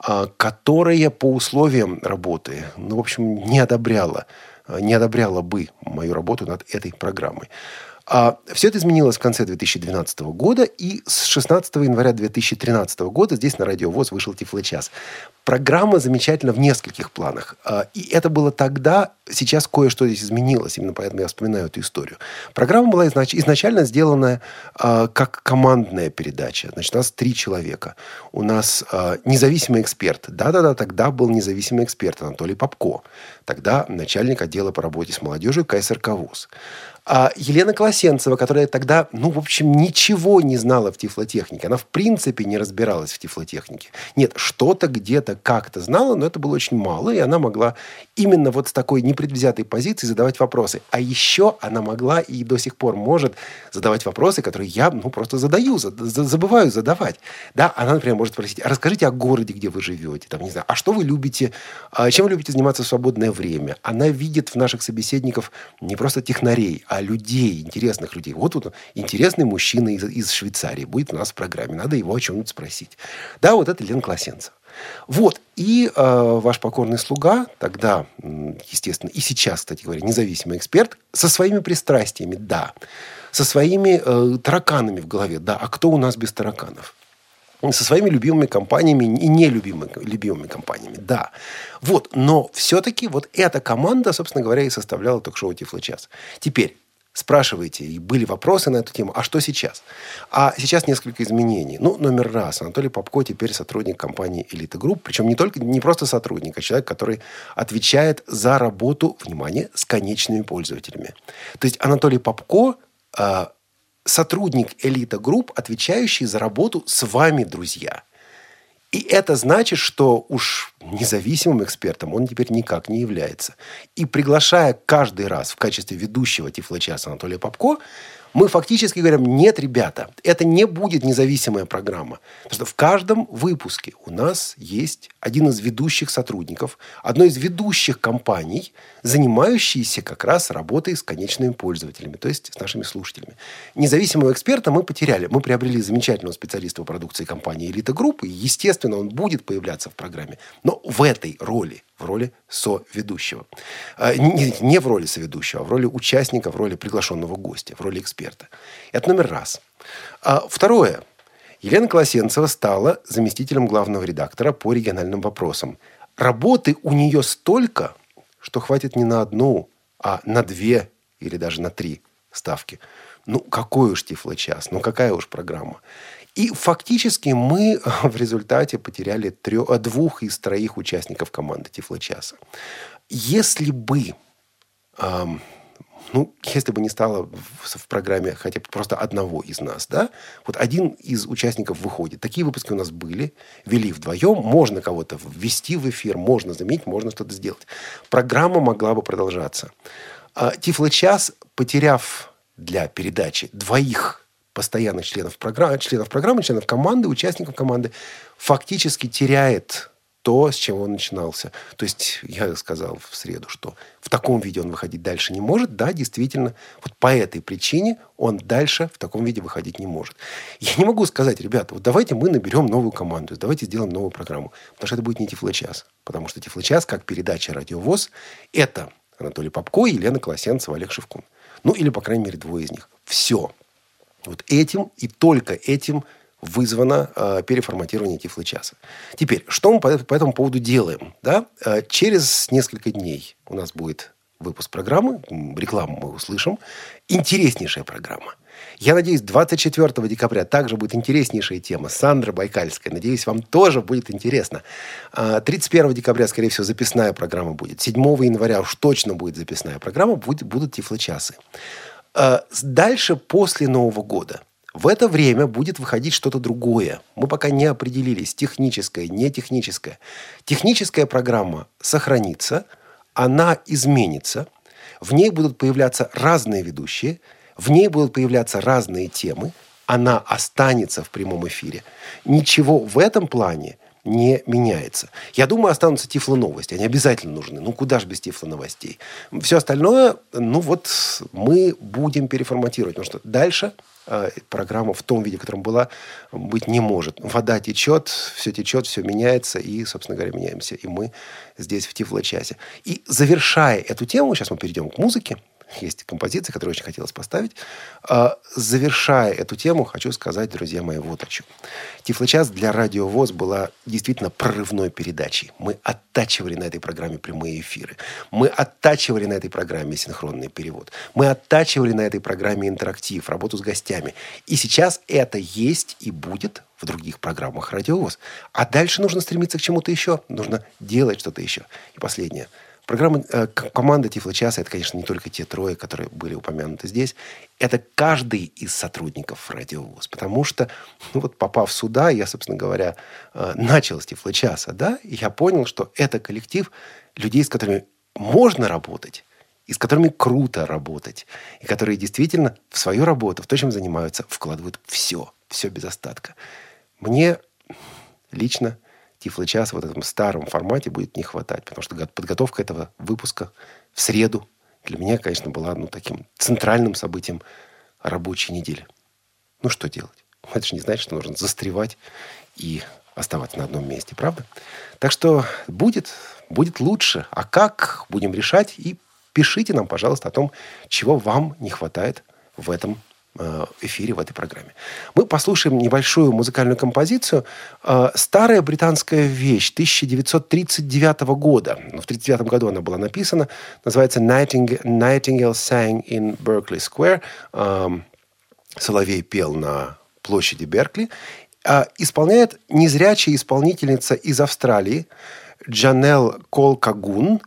которая по условиям работы, ну, в общем, не одобряла, не одобряла бы мою работу над этой программой. А все это изменилось в конце две тысячи двенадцатого года, и с шестнадцатого января две тысячи тринадцатого года здесь на Радио ВОС вышел Тифлочас. Программа замечательна в нескольких планах. И это было тогда, сейчас кое-что здесь изменилось, именно поэтому я вспоминаю эту историю. Программа была изнач... изначально сделана э, как командная передача. Значит, у нас три человека. У нас э, независимый эксперт. Да-да-да, тогда был независимый эксперт Анатолий Попко. Тогда начальник отдела по работе с молодежью ка эс эр ка ВОС. А Елена Класенцева, которая тогда, ну, в общем, ничего не знала в тифлотехнике. Она, в принципе, не разбиралась в тифлотехнике. Нет, что-то где-то как-то знала, но это было очень мало, и она могла именно вот с такой непредвзятой позиции задавать вопросы. А еще она могла и до сих пор может задавать вопросы, которые я, ну, просто задаю, забываю задавать. Да, она, например, может спросить, а расскажите о городе, где вы живете, там, не знаю, а что вы любите, чем вы любите заниматься в свободное время. Она видит в наших собеседников не просто технарей, а людей, интересных людей. Вот тут интересный мужчина из, из Швейцарии будет у нас в программе, надо его о чем-нибудь спросить. Да, вот это Лена Класенцева. Вот, и э, ваш покорный слуга, тогда, естественно, и сейчас, кстати говоря, независимый эксперт, со своими пристрастиями, да, со своими э, тараканами в голове, да, а кто у нас без тараканов? Со своими любимыми компаниями и нелюбимыми любимыми компаниями, да. Вот, но все-таки вот эта команда, собственно говоря, и составляла ток-шоу «Тифлочас». Теперь, спрашивайте. И были вопросы на эту тему. А что сейчас? А сейчас несколько изменений. Ну, номер раз. Анатолий Попко теперь сотрудник компании «Элита Групп». Причем не только, не просто сотрудник, а человек, который отвечает за работу, внимание, с конечными пользователями. То есть Анатолий Попко э, сотрудник «Элита Групп», отвечающий за работу с вами, друзья. И это значит, что уж независимым экспертом он теперь никак не является. И приглашая каждый раз в качестве ведущего Тифлочаса Анатолия Попко, мы фактически говорим: нет, ребята, это не будет независимая программа. Потому что в каждом выпуске у нас есть один из ведущих сотрудников, одной из ведущих компаний, занимающейся как раз работой с конечными пользователями, то есть с нашими слушателями. Независимого эксперта мы потеряли. Мы приобрели замечательного специалиста по продукции компании «Элита Групп», и, естественно, он будет появляться в программе. Но в этой роли, в роли соведущего. Не, не в роли соведущего, а в роли участника, в роли приглашенного гостя, в роли эксперта. Это номер раз. Второе. Елена Класенцева стала заместителем главного редактора по региональным вопросам. Работы у нее столько, что хватит не на одну, а на две или даже на три ставки. Ну, какой уж Тифлочас, ну, какая уж программа. И фактически мы в результате потеряли трех, двух из троих участников команды Тифлочаса. Если бы, эм, ну, если бы не стало в, в программе хотя бы просто одного из нас, да, вот один из участников выходит. Такие выпуски у нас были, вели вдвоем, можно кого-то ввести в эфир, можно заменить, можно что-то сделать. Программа могла бы продолжаться. Э, Тифлочас, потеряв для передачи двоих постоянных членов программы, членов программы, членов команды, участников команды, фактически теряет то, с чего он начинался. То есть, я сказал в среду, что в таком виде он выходить дальше не может. Да, действительно, вот по этой причине он дальше в таком виде выходить не может. Я не могу сказать: ребята, вот давайте мы наберем новую команду, давайте сделаем новую программу. Потому что это будет не Тифлочас. Потому что Тифлочас, как передача «Радио ВОС», это Анатолий Попко, Елена Класенцева, Олег Шевкон. Ну, или, по крайней мере, двое из них. Все. Вот этим и только этим вызвано э, переформатирование Тифлочаса. Теперь, что мы по, по этому поводу делаем? Да? Э, через несколько дней у нас будет выпуск программы, рекламу мы услышим. Интереснейшая программа. Я надеюсь, двадцать четвёртого декабря также будет интереснейшая тема. Сандра Байкальская. Надеюсь, вам тоже будет интересно. тридцать первого декабря, скорее всего, записная программа будет. седьмого января уж точно будет записная программа. Будет, будут Тифлочасы. Дальше, после Нового года, в это время будет выходить что-то другое. Мы пока не определились, техническое, не техническое. Техническая программа сохранится, она изменится, в ней будут появляться разные ведущие, в ней будут появляться разные темы, она останется в прямом эфире. Ничего в этом плане не меняется. Я думаю, останутся тифло-новости. Они обязательно нужны. Ну, куда же без тифло-новостей? Все остальное, ну, вот мы будем переформатировать. Потому что дальше э, программа в том виде, в котором была, быть не может. Вода течет, все течет, все меняется. И, собственно говоря, меняемся. И мы здесь в Тифлочасе. И завершая эту тему, сейчас мы перейдем к музыке. Есть композиция, которую очень хотелось поставить. Завершая эту тему, хочу сказать, друзья мои, вот о чем. Тифлочас для Радио ВОС была действительно прорывной передачей. Мы оттачивали на этой программе прямые эфиры. Мы оттачивали на этой программе синхронный перевод. Мы оттачивали на этой программе интерактив, работу с гостями. И сейчас это есть и будет в других программах Радио ВОС. А дальше нужно стремиться к чему-то еще. Нужно делать что-то еще. И последнее. Программа, э, команда Тифлочаса, это, конечно, не только те трое, которые были упомянуты здесь. Это каждый из сотрудников Радио ВОС. Потому что, ну вот, попав сюда, я, собственно говоря, э, начал с Тифлочаса, да, и я понял, что это коллектив людей, с которыми можно работать, и с которыми круто работать, и которые действительно в свою работу, в то, чем занимаются, вкладывают все, все без остатка. Мне лично Тифлочас в вот этом старом формате будет не хватать, потому что подготовка этого выпуска в среду для меня, конечно, была, ну, таким центральным событием рабочей недели. Ну, что делать? Это же не значит, что нужно застревать и оставаться на одном месте, правда? Так что будет, будет лучше. А как? Будем решать. И пишите нам, пожалуйста, о том, чего вам не хватает в этом эфире в этой программе. Мы послушаем небольшую музыкальную композицию. Старая британская вещь тысяча девятьсот тридцать девятого года. В тысяча девятьсот тридцать девятом году она была написана. Называется «Nighting- Nightingale sang in Berkeley Square». Соловей пел на площади Беркли. Исполняет незрячая исполнительница из Австралии Джанел Колкагун.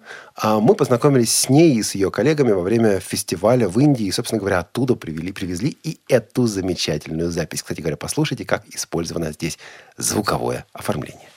Мы познакомились с ней и с ее коллегами во время фестиваля в Индии. И, собственно говоря, оттуда привели, привезли и эту замечательную запись. Кстати говоря, послушайте, как использовано здесь звуковое оформление.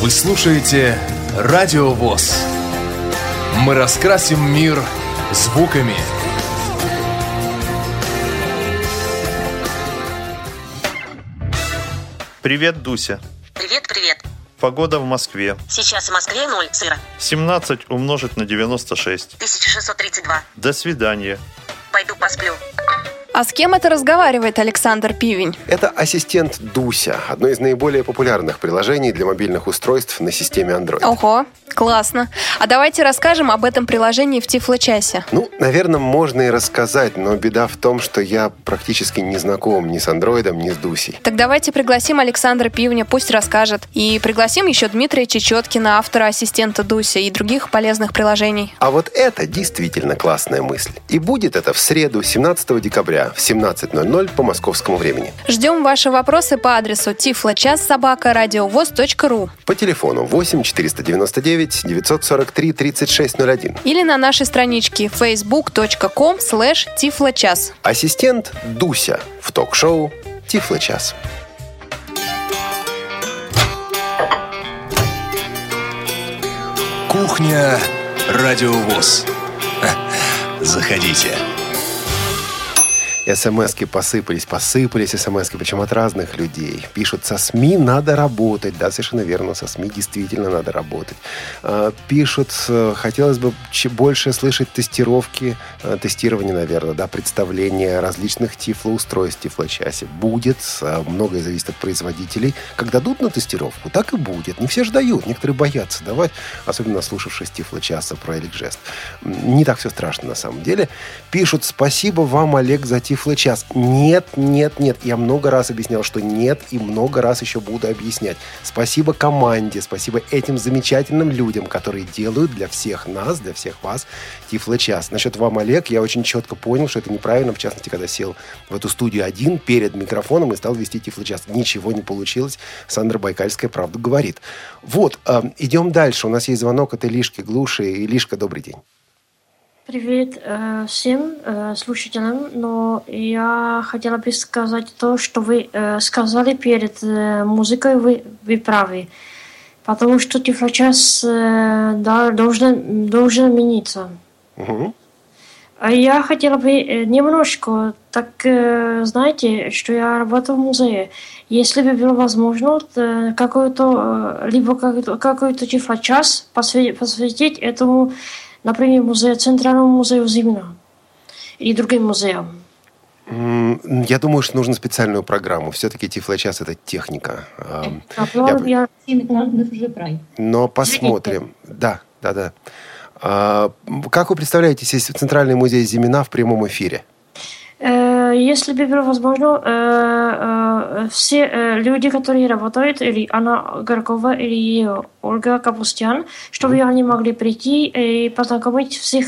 Вы слушаете Радио ВОС. Мы раскрасим мир звуками. Привет, Дуся. Привет, привет. Погода в Москве. Сейчас в Москве ноль, сыро. семнадцать умножить на девяносто шесть. тысяча шестьсот тридцать два. До свидания. Пойду посплю. А с кем это разговаривает Александр Пивень? Это ассистент Дуся, одно из наиболее популярных приложений для мобильных устройств на системе Android. Ого, классно. А давайте расскажем об этом приложении в Тифлочасе. Ну, наверное, можно и рассказать, но беда в том, что я практически не знаком ни с Андроидом, ни с Дусей. Так давайте пригласим Александра Пивня, пусть расскажет. И пригласим еще Дмитрия Чечеткина, автора ассистента Дуся и других полезных приложений. А вот это действительно классная мысль. И будет это в среду, семнадцатого декабря. В семнадцать ноль ноль по московскому времени. Ждем ваши вопросы по адресу тифлочас собака радиовос точка ру, по телефону восемь четыреста девяносто девять девятьсот сорок три тридцать шесть ноль один или на нашей страничке фейсбук точка ком слэш тифлочас. Ассистент Дуся в ток-шоу Тифлочас. Кухня Радио ВОС. Заходите. СМСки посыпались, посыпались СМСки, причем от разных людей. Пишут, со СМИ надо работать. Да, совершенно верно, со СМИ действительно надо работать. Пишут, хотелось бы больше слышать тестировки, тестирование, наверное, да, представление различных тифлоустройств в Тифлочасе. Будет, многое зависит от производителей. Как дадут на тестировку, так и будет. Не все же дают, некоторые боятся давать, особенно слушавшись Тифлочаса про Эликжест. Не так все страшно на самом деле. Пишут, спасибо вам, Олег, за тифлочас. Тифлочас. Нет, нет, нет. Я много раз объяснял, что нет, и много раз еще буду объяснять. Спасибо команде, спасибо этим замечательным людям, которые делают для всех нас, для всех вас Тифлочас. Насчет вам, Олег, я очень четко понял, что это неправильно, в частности, когда сел в эту студию один перед микрофоном и стал вести Тифлочас. Ничего не получилось. Сандра Байкальская правду говорит. Вот, э, идем дальше. У нас есть звонок от Илишки Глуши. Илишка, добрый день. Привет э, всем э, слушателям, но я хотела бы сказать то, что вы э, сказали перед э, музыкой, вы, вы правы, потому что Тифлочас э, да, должен, должен меняться. Угу. Я хотела бы немножко, так э, знаете, что я работаю в музее, если бы было возможно, то какой-то, либо какой-то Тифлочас посвятить этому, например, музею, Центральному музею Зимина и другим музеям. Я думаю, что нужно специальную программу. Все-таки Тифлочас – это техника. Я... Но посмотрим. Да, да, да. Как вы представляете здесь Центральный музей Зимина в прямом эфире? Если бы было возможно, все люди, которые работают, или Анна Горкова, или Ольга Капустян, чтобы они могли прийти и познакомить всех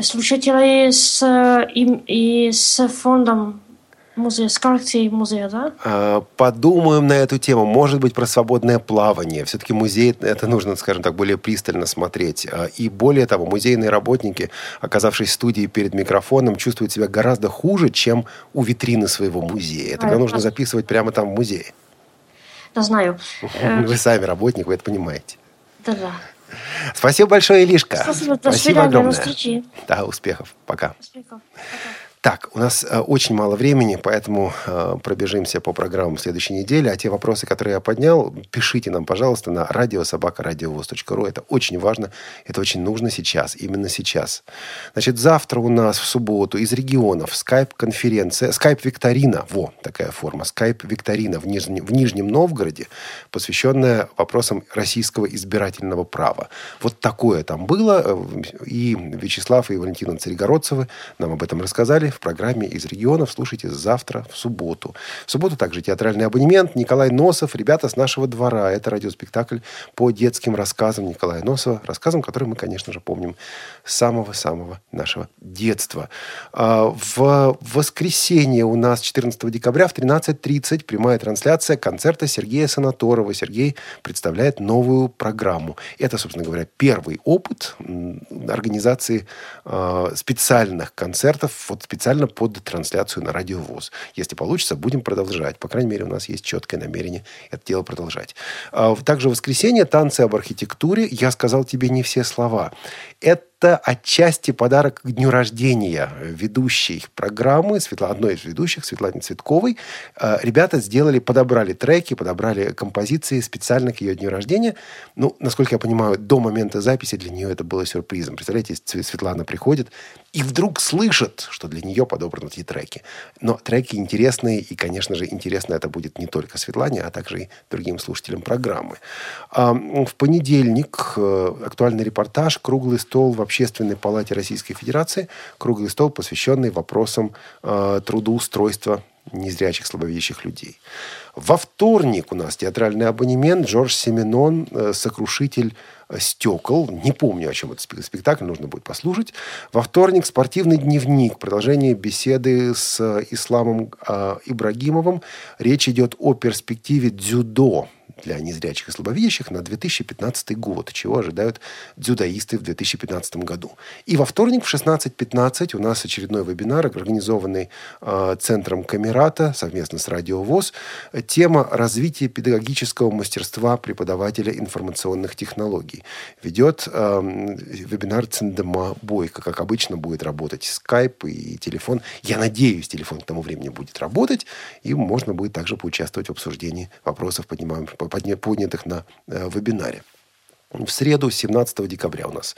слушателей с, и, и с фондом музея, с коллекцией музея, да? Подумаем на эту тему. Может быть, про свободное плавание. Все-таки музей, это нужно, скажем так, более пристально смотреть. И более того, музейные работники, оказавшись в студии перед микрофоном, чувствуют себя гораздо хуже, чем у витрины своего музея. Тогда а нужно это... записывать прямо там в музее. Да, знаю. Вы сами работник, вы это понимаете. Да-да. Спасибо большое, Илишка. Спасибо, до свидания, до встречи. Да, успехов. Пока. Успехов. Пока. Так, у нас э, очень мало времени, поэтому э, пробежимся по программам следующей недели. А те вопросы, которые я поднял, пишите нам, пожалуйста, на радио собака радиовос точка ру. Это очень важно, это очень нужно сейчас, именно сейчас. Значит, завтра у нас в субботу из регионов скайп-конференция, скайп-викторина, во, такая форма, скайп-викторина в, Нижне, в Нижнем Новгороде, посвященная вопросам российского избирательного права. Вот такое там было, и Вячеслав, и Валентина Царегородцевы нам об этом рассказали. В программе «Из регионов» слушайте завтра в субботу. В субботу также театральный абонемент. Николай Носов, ребята с нашего двора. Это радиоспектакль по детским рассказам Николая Носова. Рассказам, которые мы, конечно же, помним с самого-самого нашего детства. В воскресенье у нас четырнадцатого декабря в тринадцать тридцать прямая трансляция концерта Сергея Санаторова. Сергей представляет новую программу. Это, собственно говоря, первый опыт организации специальных концертов вот специальных специально под трансляцию на Радио ВОС. Если получится, будем продолжать. По крайней мере, у нас есть четкое намерение это дело продолжать. Также в воскресенье танцы об архитектуре. Я сказал тебе не все слова. Это это отчасти подарок к дню рождения ведущей программы, одной из ведущих, Светланы Цветковой. Ребята сделали, подобрали треки, подобрали композиции специально к ее дню рождения. Ну, насколько я понимаю, до момента записи для нее это было сюрпризом. Представляете, Светлана приходит и вдруг слышит, что для нее подобраны эти треки. Но треки интересные, и, конечно же, интересно это будет не только Светлане, а также и другим слушателям программы. В понедельник актуальный репортаж «Круглый стол» в Общественной палате Российской Федерации. Круглый стол, посвященный вопросам трудоустройства незрячих, слабовидящих людей. Во вторник у нас театральный абонемент. Жорж Семенон, «Сокрушитель стекол». Не помню, о чем этот спектакль, нужно будет послушать. Во вторник «Спортивный дневник». Продолжение беседы с Исламом э, Ибрагимовым. Речь идет о перспективе дзюдо для незрячих и слабовидящих на две тысячи пятнадцатый год, чего ожидают дзюдоисты в две тысячи пятнадцатом году. И во вторник в шестнадцать пятнадцать у нас очередной вебинар, организованный э, Центром Камерата совместно с Радио ВОС. Тема «Развитие педагогического мастерства преподавателя информационных технологий». Ведет э, вебинар Циндема Бойко. Как обычно, будет работать скайп и телефон. Я надеюсь, телефон к тому времени будет работать, и можно будет также поучаствовать в обсуждении вопросов, поднимаемых поднятых на э, вебинаре. В среду, семнадцатого декабря, у нас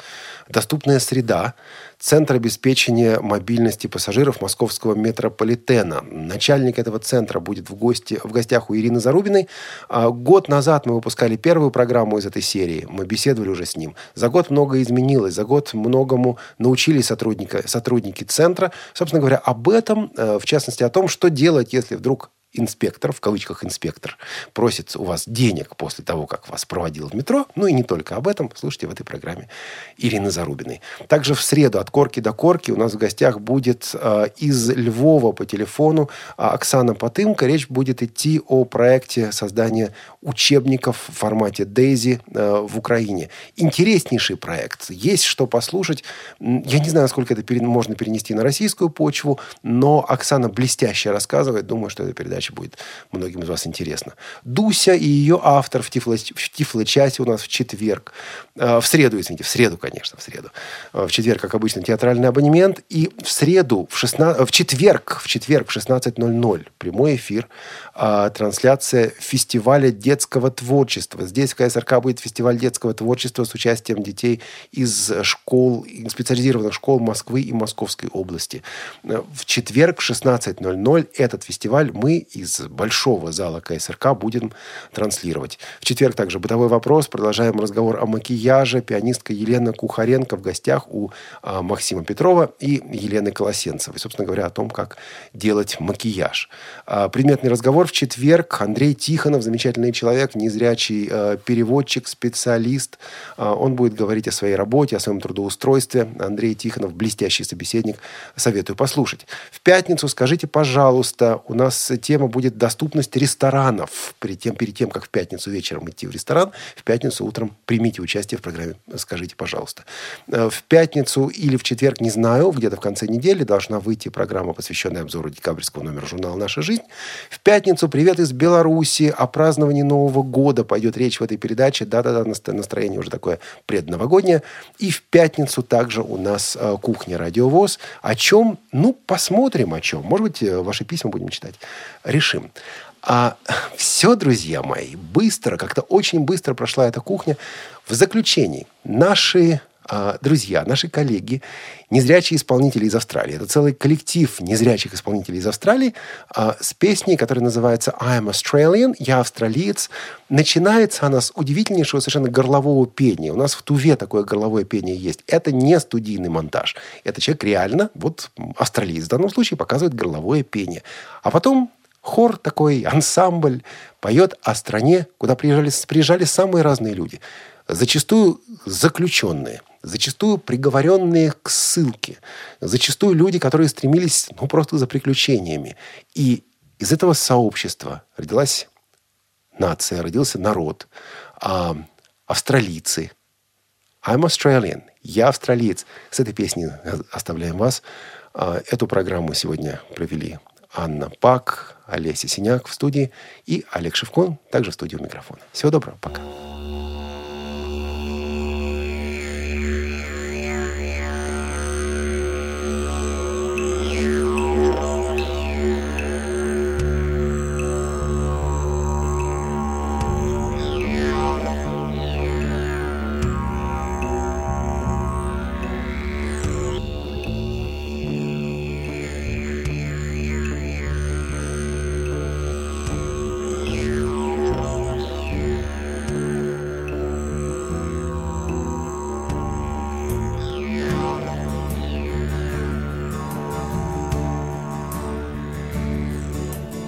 «Доступная среда». Центр обеспечения мобильности пассажиров московского метрополитена. Начальник этого центра будет в, гости, в гостях у Ирины Зарубиной. А, год назад мы выпускали первую программу из этой серии. Мы беседовали уже с ним. За год многое изменилось. За год многому научились сотрудники центра. Собственно говоря, об этом, э, в частности, о том, что делать, если вдруг инспектор, в кавычках инспектор, просит у вас денег после того, как вас проводил в метро. Ну и не только об этом. Слушайте в этой программе Ирины Зарубиной. Также в среду от корки до корки у нас в гостях будет э, из Львова по телефону э, Оксана Потымка. Речь будет идти о проекте создания учебников в формате Дейзи э, в Украине. Интереснейший проект. Есть что послушать. Я не знаю, насколько это пере... можно перенести на российскую почву, но Оксана блестяще рассказывает. Думаю, что эта передача будет многим из вас интересно. Дуся и ее автор в Тифлочасе у нас в четверг. Э, в среду, извините, в среду, конечно, в среду. Э, в четверг, как обычно, театральный абонемент. И в среду, в, шестнадцать, в четверг, в четверг в шестнадцать ноль ноль прямой эфир, э, трансляция фестиваля детского творчества. Здесь в ка эс эр ка будет фестиваль детского творчества с участием детей из школ, специализированных школ Москвы и Московской области. Э, в четверг в шестнадцать ноль ноль этот фестиваль мы из большого зала ка эс эр ка будем транслировать. В четверг также бытовой вопрос. Продолжаем разговор о макияже. Пианистка Елена Кухаренко в гостях у а, Максима Петрова и Елены Колосенцевой. Собственно говоря, о том, как делать макияж. А, предметный разговор в четверг. Андрей Тихонов, замечательный человек, незрячий а, переводчик, специалист. А, он будет говорить о своей работе, о своем трудоустройстве. Андрей Тихонов, блестящий собеседник. Советую послушать. В пятницу, скажите, пожалуйста, у нас тема будет доступность ресторанов. Перед тем, перед тем, как в пятницу вечером идти в ресторан, в пятницу утром примите участие в программе «Скажите, пожалуйста». В пятницу или в четверг, не знаю, где-то в конце недели должна выйти программа, посвященная обзору декабрьского номера журнала «Наша жизнь». В пятницу «Привет из Беларуси». О праздновании Нового года пойдет речь в этой передаче. Да-да-да, настроение уже такое предновогоднее. И в пятницу также у нас «Кухня Радио ВОС». О чем? Ну, посмотрим о чем. Может быть, ваши письма будем читать. Решим. А все, друзья мои, быстро, как-то очень быстро прошла эта кухня. В заключении, наши а, друзья, наши коллеги, незрячие исполнители из Австралии. Это целый коллектив незрячих исполнителей из Австралии а, с песней, которая называется «I'm Australian», «Я австралиец». Начинается она с удивительнейшего совершенно горлового пения. У нас в Туве такое горловое пение есть. Это не студийный монтаж. Это человек реально, вот австралиец в данном случае, показывает горловое пение. А потом хор такой, ансамбль, поет о стране, куда приезжали, приезжали самые разные люди. Зачастую заключенные, зачастую приговоренные к ссылке, зачастую люди, которые стремились ну, просто за приключениями. И из этого сообщества родилась нация, родился народ, а, австралийцы. I'm Australian, я австралиец. С этой песней оставляем вас. А, эту программу сегодня провели Анна Пак, Олеся Синяк в студии и Олег Шевкон также в студии у микрофона. Всего доброго, пока.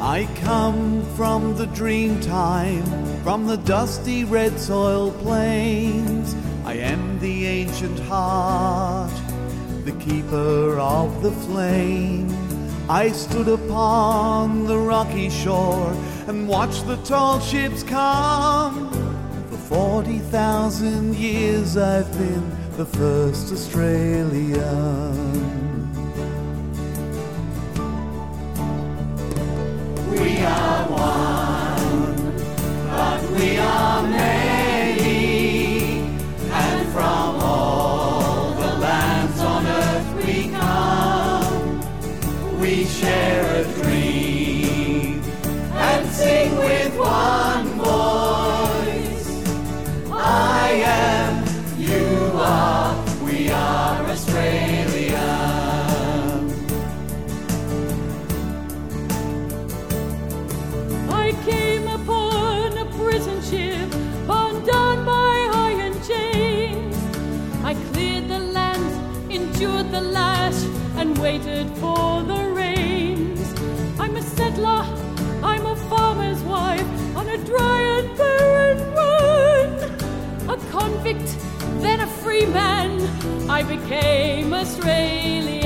I come from the dreamtime, from the dusty red soil plains. I am the ancient heart, the keeper of the flame. I stood upon the rocky shore and watched the tall ships come. For forty thousand years I've been the first Australian. We are one, but we are many, and from all the lands on earth we come. We share a dream and sing with one voice. I am, you are, we are Australia. Endured the lash and waited for the rains. I'm a settler, I'm a farmer's wife on a dry and barren run. A convict, then a free man, I became Australian.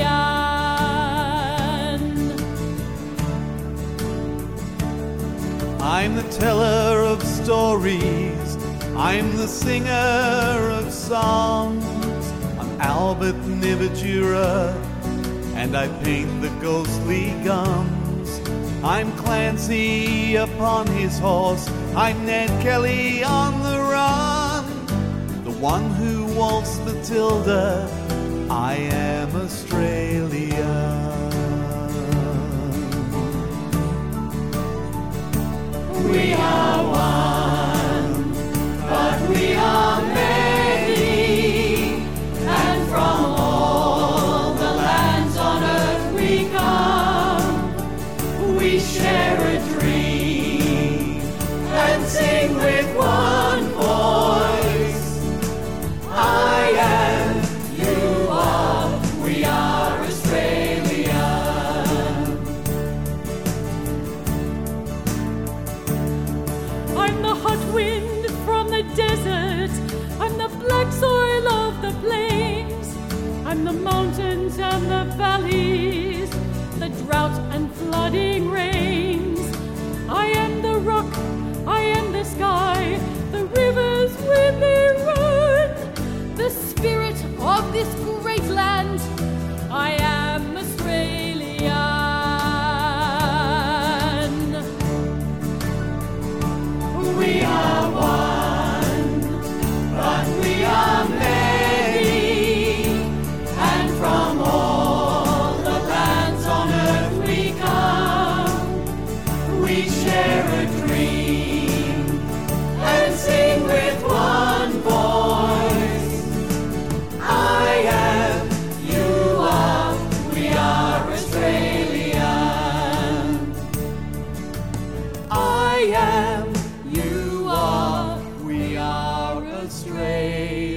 I'm the teller of stories, I'm the singer of songs. Albert Nibajura, and I paint the ghostly gums. I'm Clancy upon his horse, I'm Ned Kelly on the run. The one who waltzed Matilda, I am Australian. We are one, but we are many. Mountains and the valleys, the drought and flooding rains. I am the rock, I am the sky, the rivers where they run. The spirit of this great land, I am Australian. We are one, but we are many. I am, you are, we are Australia.